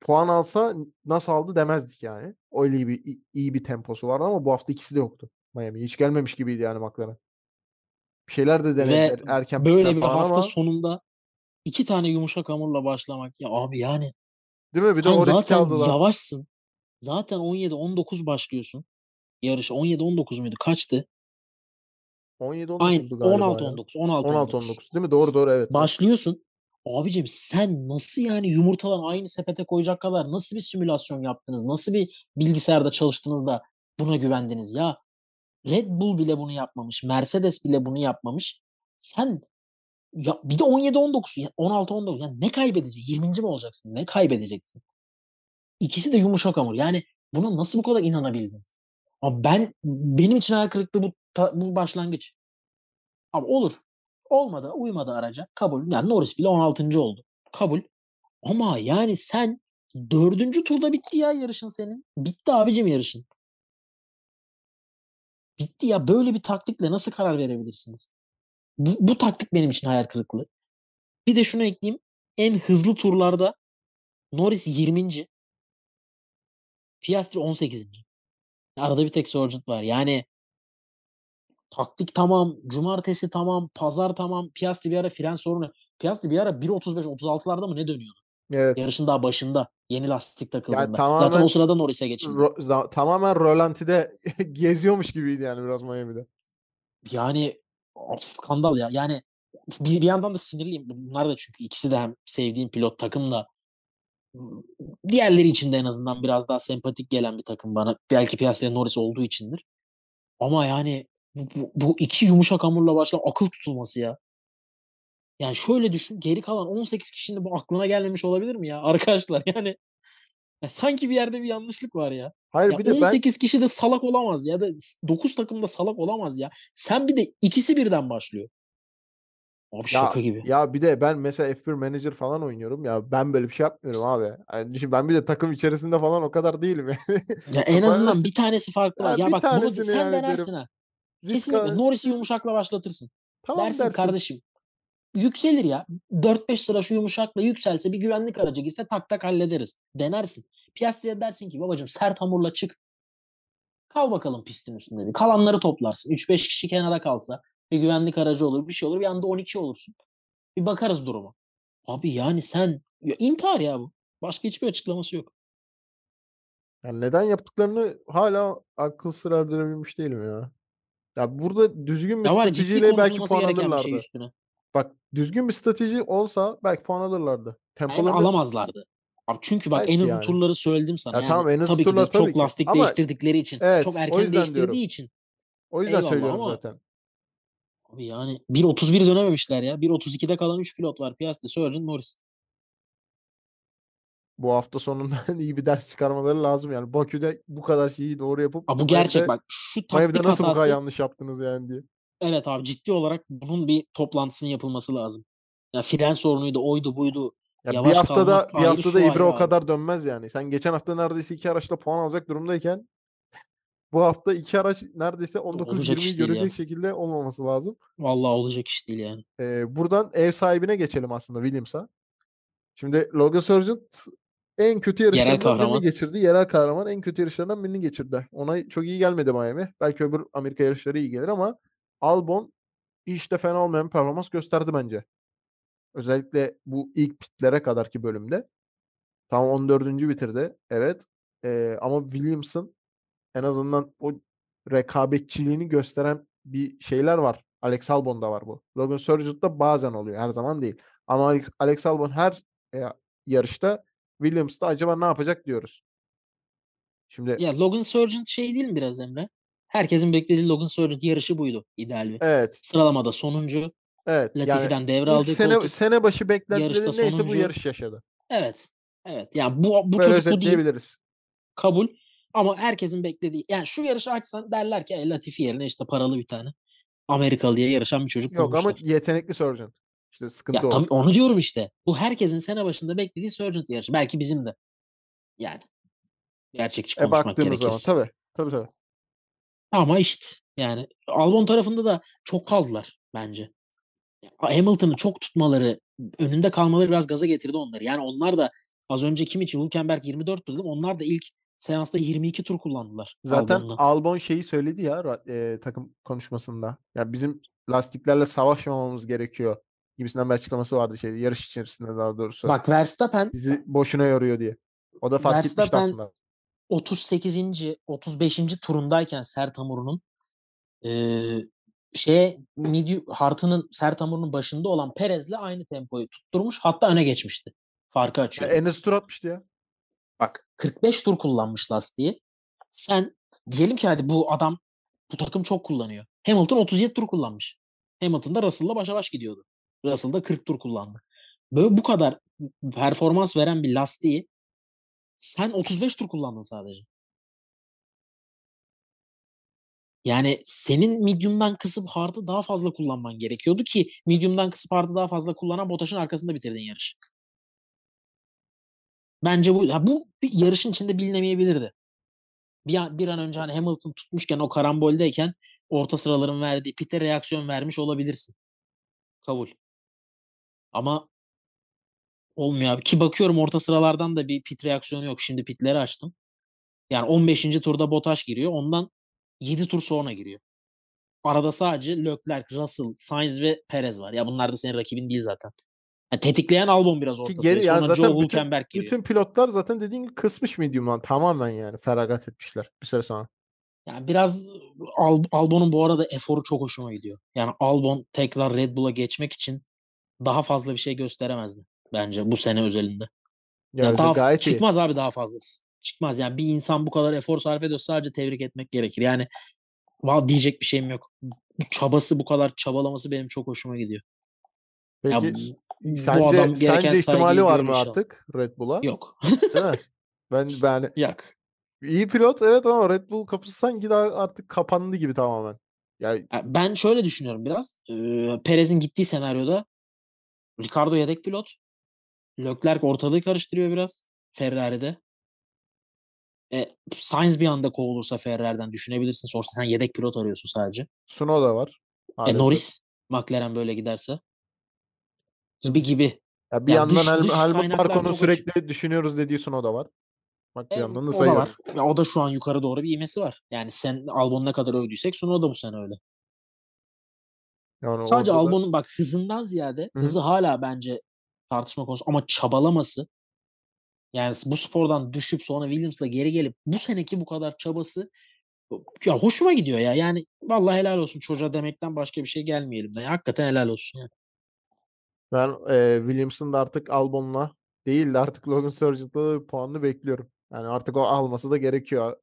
Puan alsa nasıl aldı demezdik yani. Öyle bir iyi bir temposu vardı ama bu hafta ikisi de yoktu. Miami hiç gelmemiş gibiydi yani McLaren. Bir şeyler de denediler erken. Böyle bir hafta ama sonunda 2 tane yumuşak hamurla başlamak ya abi yani. Değil mi? Bir de o riski aldılar. Yavaşsın. Zaten 17-19 başlıyorsun. Yarış 17-19 muydu? Kaçtı? 17-19'du galiba. 16-19. 16-19 değil mi? Doğru evet. Başlıyorsun. Abicim sen nasıl yani yumurtaların aynı sepete koyacak kadar nasıl bir simülasyon yaptınız? Nasıl bir bilgisayarda çalıştınız da buna güvendiniz ya? Red Bull bile bunu yapmamış. Mercedes bile bunu yapmamış. Sen ya bir de 17-19 16-19 yani ne kaybedeceksin? 20. mi olacaksın? Ne kaybedeceksin? İkisi de yumuşak hamur. Yani buna nasıl bu kadar inanabildiniz? Ama benim için hayal kırıklığı bu başlangıç. Ama olur. Olmadı. Uymadı araca. Kabul. Yani Norris bile 16. oldu. Kabul. Ama yani sen 4. turda bitti ya yarışın senin. Bitti abicim yarışın. Bitti ya. Böyle bir taktikle nasıl karar verebilirsiniz? Bu taktik benim için hayal kırıklığı. Bir de şunu ekleyeyim. En hızlı turlarda Norris 20. Piastri 18. Arada bir tek Sargeant var. Yani taktik tamam. Cumartesi tamam. Pazar tamam. Piastri bir ara fren sorunu. Piastri bir ara 1.35-36'larda mı ne dönüyordu? Evet. Yarışın daha başında. Yeni lastik takıldığında. Yani tamamen, zaten o sırada Norris'e geçildi. Tamamen rölantide geziyormuş gibiydi yani biraz Miami'de. Yani skandal ya. Yani bir yandan da sinirliyim. Bunlar da çünkü ikisi de hem sevdiğim pilot takımla diğerleri için de en azından biraz daha sempatik gelen bir takım bana. Belki Piastri Norris olduğu içindir. Ama yani bu iki yumuşak hamurla başla akıl tutulması ya. Yani şöyle düşün, geri kalan 18 kişinin bu aklına gelmemiş olabilir mi ya arkadaşlar? Yani ya sanki bir yerde bir yanlışlık var ya. Hayır, ya bir de 18 kişi de salak olamaz ya da 9 takım da salak olamaz ya. Sen bir de ikisi birden başlıyor. Abi şaka gibi. Ya bir de ben mesela F1 Manager falan oynuyorum ya, ben böyle bir şey yapmıyorum abi. Yani düşün, ben bir de takım içerisinde falan o kadar değilim yani. Ya en azından bir tanesi farklı var. Ya bak bunu sen yani denersin ha. Kesinlikle Norris'i yumuşakla başlatırsın. Tamam dersin kardeşim. Yükselir ya. 4-5 sıra şu yumuşakla yükselse bir güvenlik aracı girse tak tak hallederiz. Denersin. Piastri'ye dersin ki babacığım sert hamurla çık. Kal bakalım pistin üstünde bir. Kalanları toplarsın. 3-5 kişi kenara kalsa bir güvenlik aracı olur, bir şey olur. Bir anda 12 olursun. Bir bakarız duruma. Abi yani sen ya intihar ya bu. Başka hiçbir açıklaması yok. Yani neden yaptıklarını hala akıl sır erdirebilmiş değilim ya. Ya burada düzgün bir stratejiyle belki puan alırlardı. Şey bak düzgün bir strateji olsa belki puan alırlardı. Tempolarını yani alamazlardı. Abi çünkü bak belki en hızlı yani turları söyledim sana. Ya yani tamam, en hızlı tabii turlar, ki de çok lastik ama değiştirdikleri için. Evet, çok erken değiştirdiği diyorum için. O yüzden eyvallah söylüyorum ama zaten. Abi yani 1.31 dönememişler ya. 1.32'de kalan 3 pilot var. Piastri, Sargeant, Norris. Bu hafta sonundan iyi bir ders çıkarmaları lazım yani. Bakü'de bu kadar şeyi doğru yapıp bu gerçek bak. Şu taktik nasıl bu kadar yanlış yaptınız yani diye. Evet abi ciddi olarak bunun bir toplantısının yapılması lazım. Ya fren sorunuydu, oydu, buydu. Ya bir haftada İbre o kadar dönmez yani. Sen geçen hafta neredeyse 2 araçla puan alacak durumdayken bu hafta 2 araç neredeyse 19-20'yi görecek şekilde olmaması lazım. Vallahi olacak iş değil yani. Buradan ev sahibine geçelim aslında, Williams'a. Şimdi Logan Sargeant en kötü yarışlarından birini geçirdi. Yerel kahraman en kötü yarışlarından birini geçirdi. Ona çok iyi gelmedi Miami. Belki öbür Amerika yarışları iyi gelir ama Albon hiç de fena olmayan performans gösterdi bence. Özellikle bu ilk pitlere kadarki bölümde. Tam 14. bitirdi. Evet. Ama Williams'ın en azından o rekabetçiliğini gösteren bir şeyler var. Alex Albon'da var bu. Logan Sargeant'da bazen oluyor. Her zaman değil. Ama Alex Albon her yarışta Williams'da acaba ne yapacak diyoruz. Şimdi ya Logan Sargeant şey değil mi biraz Emre? Herkesin beklediği Logan Sargeant yarışı buydu ideal bir. Evet. Sıralamada sonuncu. Evet. Latifi'den yani devraldı. Sene başı beklentileri neyse sonuncu, bu yarış yaşadı. Evet. Evet. Yani bu çocuk bu değil. Kabul. Ama herkesin beklediği yani şu yarışı açsan derler ki Latifi yerine işte paralı bir tane Amerikalı'ya yarışan bir çocuk bulmuşlar. Yok ama yetenekli Sargeant. İşte sıkıntı oldu. Onu diyorum işte. Bu herkesin sene başında beklediği Sargeant yarışı. Belki bizim de. Yani. Gerçekçi konuşmak gerekirse. Zaman. Tabii. Ama işte yani Albon tarafında da çok kaldılar bence. Hamilton'ı çok tutmaları, önünde kalmaları biraz gaza getirdi onları. Yani onlar da az önce kim için? Hulkenberg 24 tur dedim. Onlar da ilk seansta 22 tur kullandılar. Zaten Albon şeyi söyledi ya takım konuşmasında. Ya bizim lastiklerle savaşmamamız gerekiyor gibisinden bir açıklaması vardı şeydi. Yarış içerisinde daha doğrusu. Bak Verstappen bizi boşuna yoruyor diye. O da fark etmişti aslında. 38. 35. turundayken sert hamurunun hartının sert hamurunun başında olan Perez'le aynı tempoyu tutturmuş. Hatta öne geçmişti. Farkı açıyor. En az tur atmıştı ya. Bak 45 tur kullanmış lastiği. Sen diyelim ki hadi bu takım çok kullanıyor. Hamilton 37 tur kullanmış. Hamilton da Russell'la başa baş gidiyordu. Russell da 40 tur kullandı. Böyle bu kadar performans veren bir lastiği sen 35 tur kullandın sadece. Yani senin medium'dan kısıp hard'ı daha fazla kullanman gerekiyordu ki medium'dan kısıp hard'ı daha fazla kullanan Bottas'ın arkasında bitirdin yarış. Bence bu yarışın içinde bilinemeyebilirdi. Bir an önce hani Hamilton tutmuşken o karamboldeyken orta sıraların verdiği pite reaksiyon vermiş olabilirsin. Kabul. Ama olmuyor abi. Ki bakıyorum orta sıralardan da bir pit reaksiyonu yok. Şimdi pitleri açtım. Yani 15. turda Bottas giriyor. Ondan 7 tur sonra giriyor. Arada sadece Leclerc, Russell, Sainz ve Perez var. Ya bunlar da senin rakibin değil zaten. Yani tetikleyen Albon biraz orta sıraya. Sonra Joe Hulkenberg giriyor. Bütün pilotlar zaten dediğin gibi kısmış medium'dan. Tamamen yani feragat etmişler bir süre sonra. Yani biraz Albon'un bu arada eforu çok hoşuma gidiyor. Yani Albon tekrar Red Bull'a geçmek için daha fazla bir şey gösteremezdi bence bu sene özelinde. Yani daha çıkmaz iyi abi, daha fazlası. Çıkmaz yani bir insan bu kadar efor sarf ediyor sadece tebrik etmek gerekir. Yani diyecek bir şeyim yok. Bu çabası, bu kadar çabalaması benim çok hoşuma gidiyor. Peki ya, bu adam sence ihtimali var mı artık Red Bull'a? Yok. Değil mi? Ben yok. İyi pilot evet ama Red Bull kapısı sanki daha artık kapandı gibi tamamen. Yani ben şöyle düşünüyorum biraz. Perez'in gittiği senaryoda Ricardo yedek pilot. Leclerc ortalığı karıştırıyor biraz Ferrari'de. Sainz bir anda kovulursa Ferrari'den düşünebilirsin. Sonuçta sen yedek pilot arıyorsun sadece. Tsunoda var. Norris. McLaren böyle giderse. Gibi. Ya bir yandan Helmut Marko'nun sürekli düşünüyoruz dediği Tsunoda var. Bak bir yandan da sayıyor. O da şu an yukarı doğru bir iğmesi var. Yani sen Albon'u ne kadar övdüysek Tsunoda da bu sene öyle. Yani sadece Albon'un da... bak hızından ziyade hızı hala bence tartışma konusu ama çabalaması, yani bu spordan düşüp sonra Williams'la geri gelip bu seneki bu kadar çabası ya hoşuma gidiyor ya. Yani vallahi helal olsun çocuğa demekten başka bir şey gelmeyelim de. Hakikaten helal olsun yani. Ben Williams'ın da artık Albon'la değil de artık Logan Sargeant'la da puanını bekliyorum. Yani artık o alması da gerekiyor.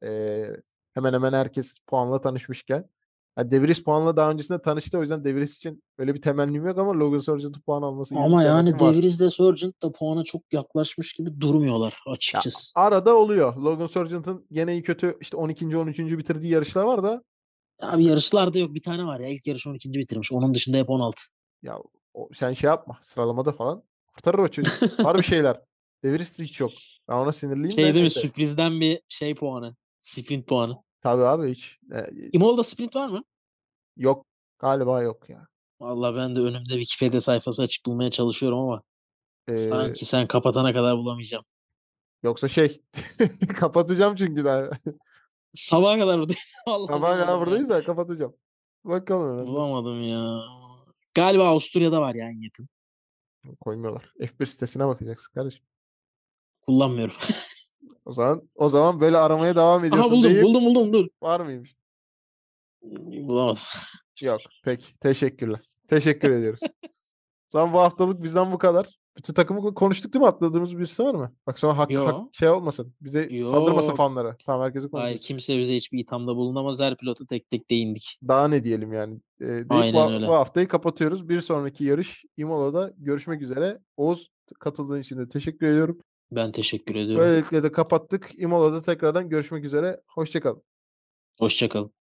Hemen hemen herkes puanla tanışmışken. Yani de Vries puanla daha öncesinde tanıştı. O yüzden de Vries için öyle bir temennim yok ama Logan Sargeant'ın puan alması gerekiyor. Ama yani de Vries de Sargeant da puana çok yaklaşmış gibi durmuyorlar açıkçası. Ya, arada oluyor. Logan Sargeant'ın gene iyi kötü işte 12. 13. bitirdiği yarışlar var da. Abi yarışlarda yok. Bir tane var ya. İlk yarışı 12. bitirmiş. Onun dışında hep 16. Ya sen şey yapma. Sıralamada falan. Kurtarır o çocuk. Var bir şeyler. De Vries hiç yok. Ben ona sinirliyim. Şey değil mi? Sürprizden bir şey puanı. Sprint puanı. Tabii abi hiç. İmola'da sprint var mı? Yok. Galiba yok ya. Vallahi ben de önümde Wikipedia sayfası açıp bulmaya çalışıyorum ama sanki sen kapatana kadar bulamayacağım. Yoksa şey kapatacağım çünkü daha. Sabaha kadar buradayız. Sabaha kadar buradayız da kapatacağım. Bakalım. Bulamadım ya. Galiba Avusturya'da var yani yakın. Koymuyorlar. F1 sitesine bakacaksın kardeşim. Kullanmıyorum. O zaman böyle aramaya devam ediyorsun. Aha, buldum dur. Var mıymış? Bulamadım. Yok peki teşekkürler. Teşekkür ediyoruz. O zaman bu haftalık bizden bu kadar. Bütün takımı konuştuk değil mi? Atladığımız birisi var mı? Bak sonra hak şey olmasın. Bize saldırmasın fanlara. Tamam herkesi konuştuk. Hayır kimse bize hiçbir ithamda bulunamaz. Her pilota tek tek değindik. Daha ne diyelim yani. Bu haftayı kapatıyoruz. Bir sonraki yarış İmola'da görüşmek üzere. Oğuz katıldığın için de teşekkür ediyorum. Ben teşekkür ediyorum. Böylelikle de kapattık. İmola'da tekrardan görüşmek üzere. Hoşçakalın. Hoşçakalın.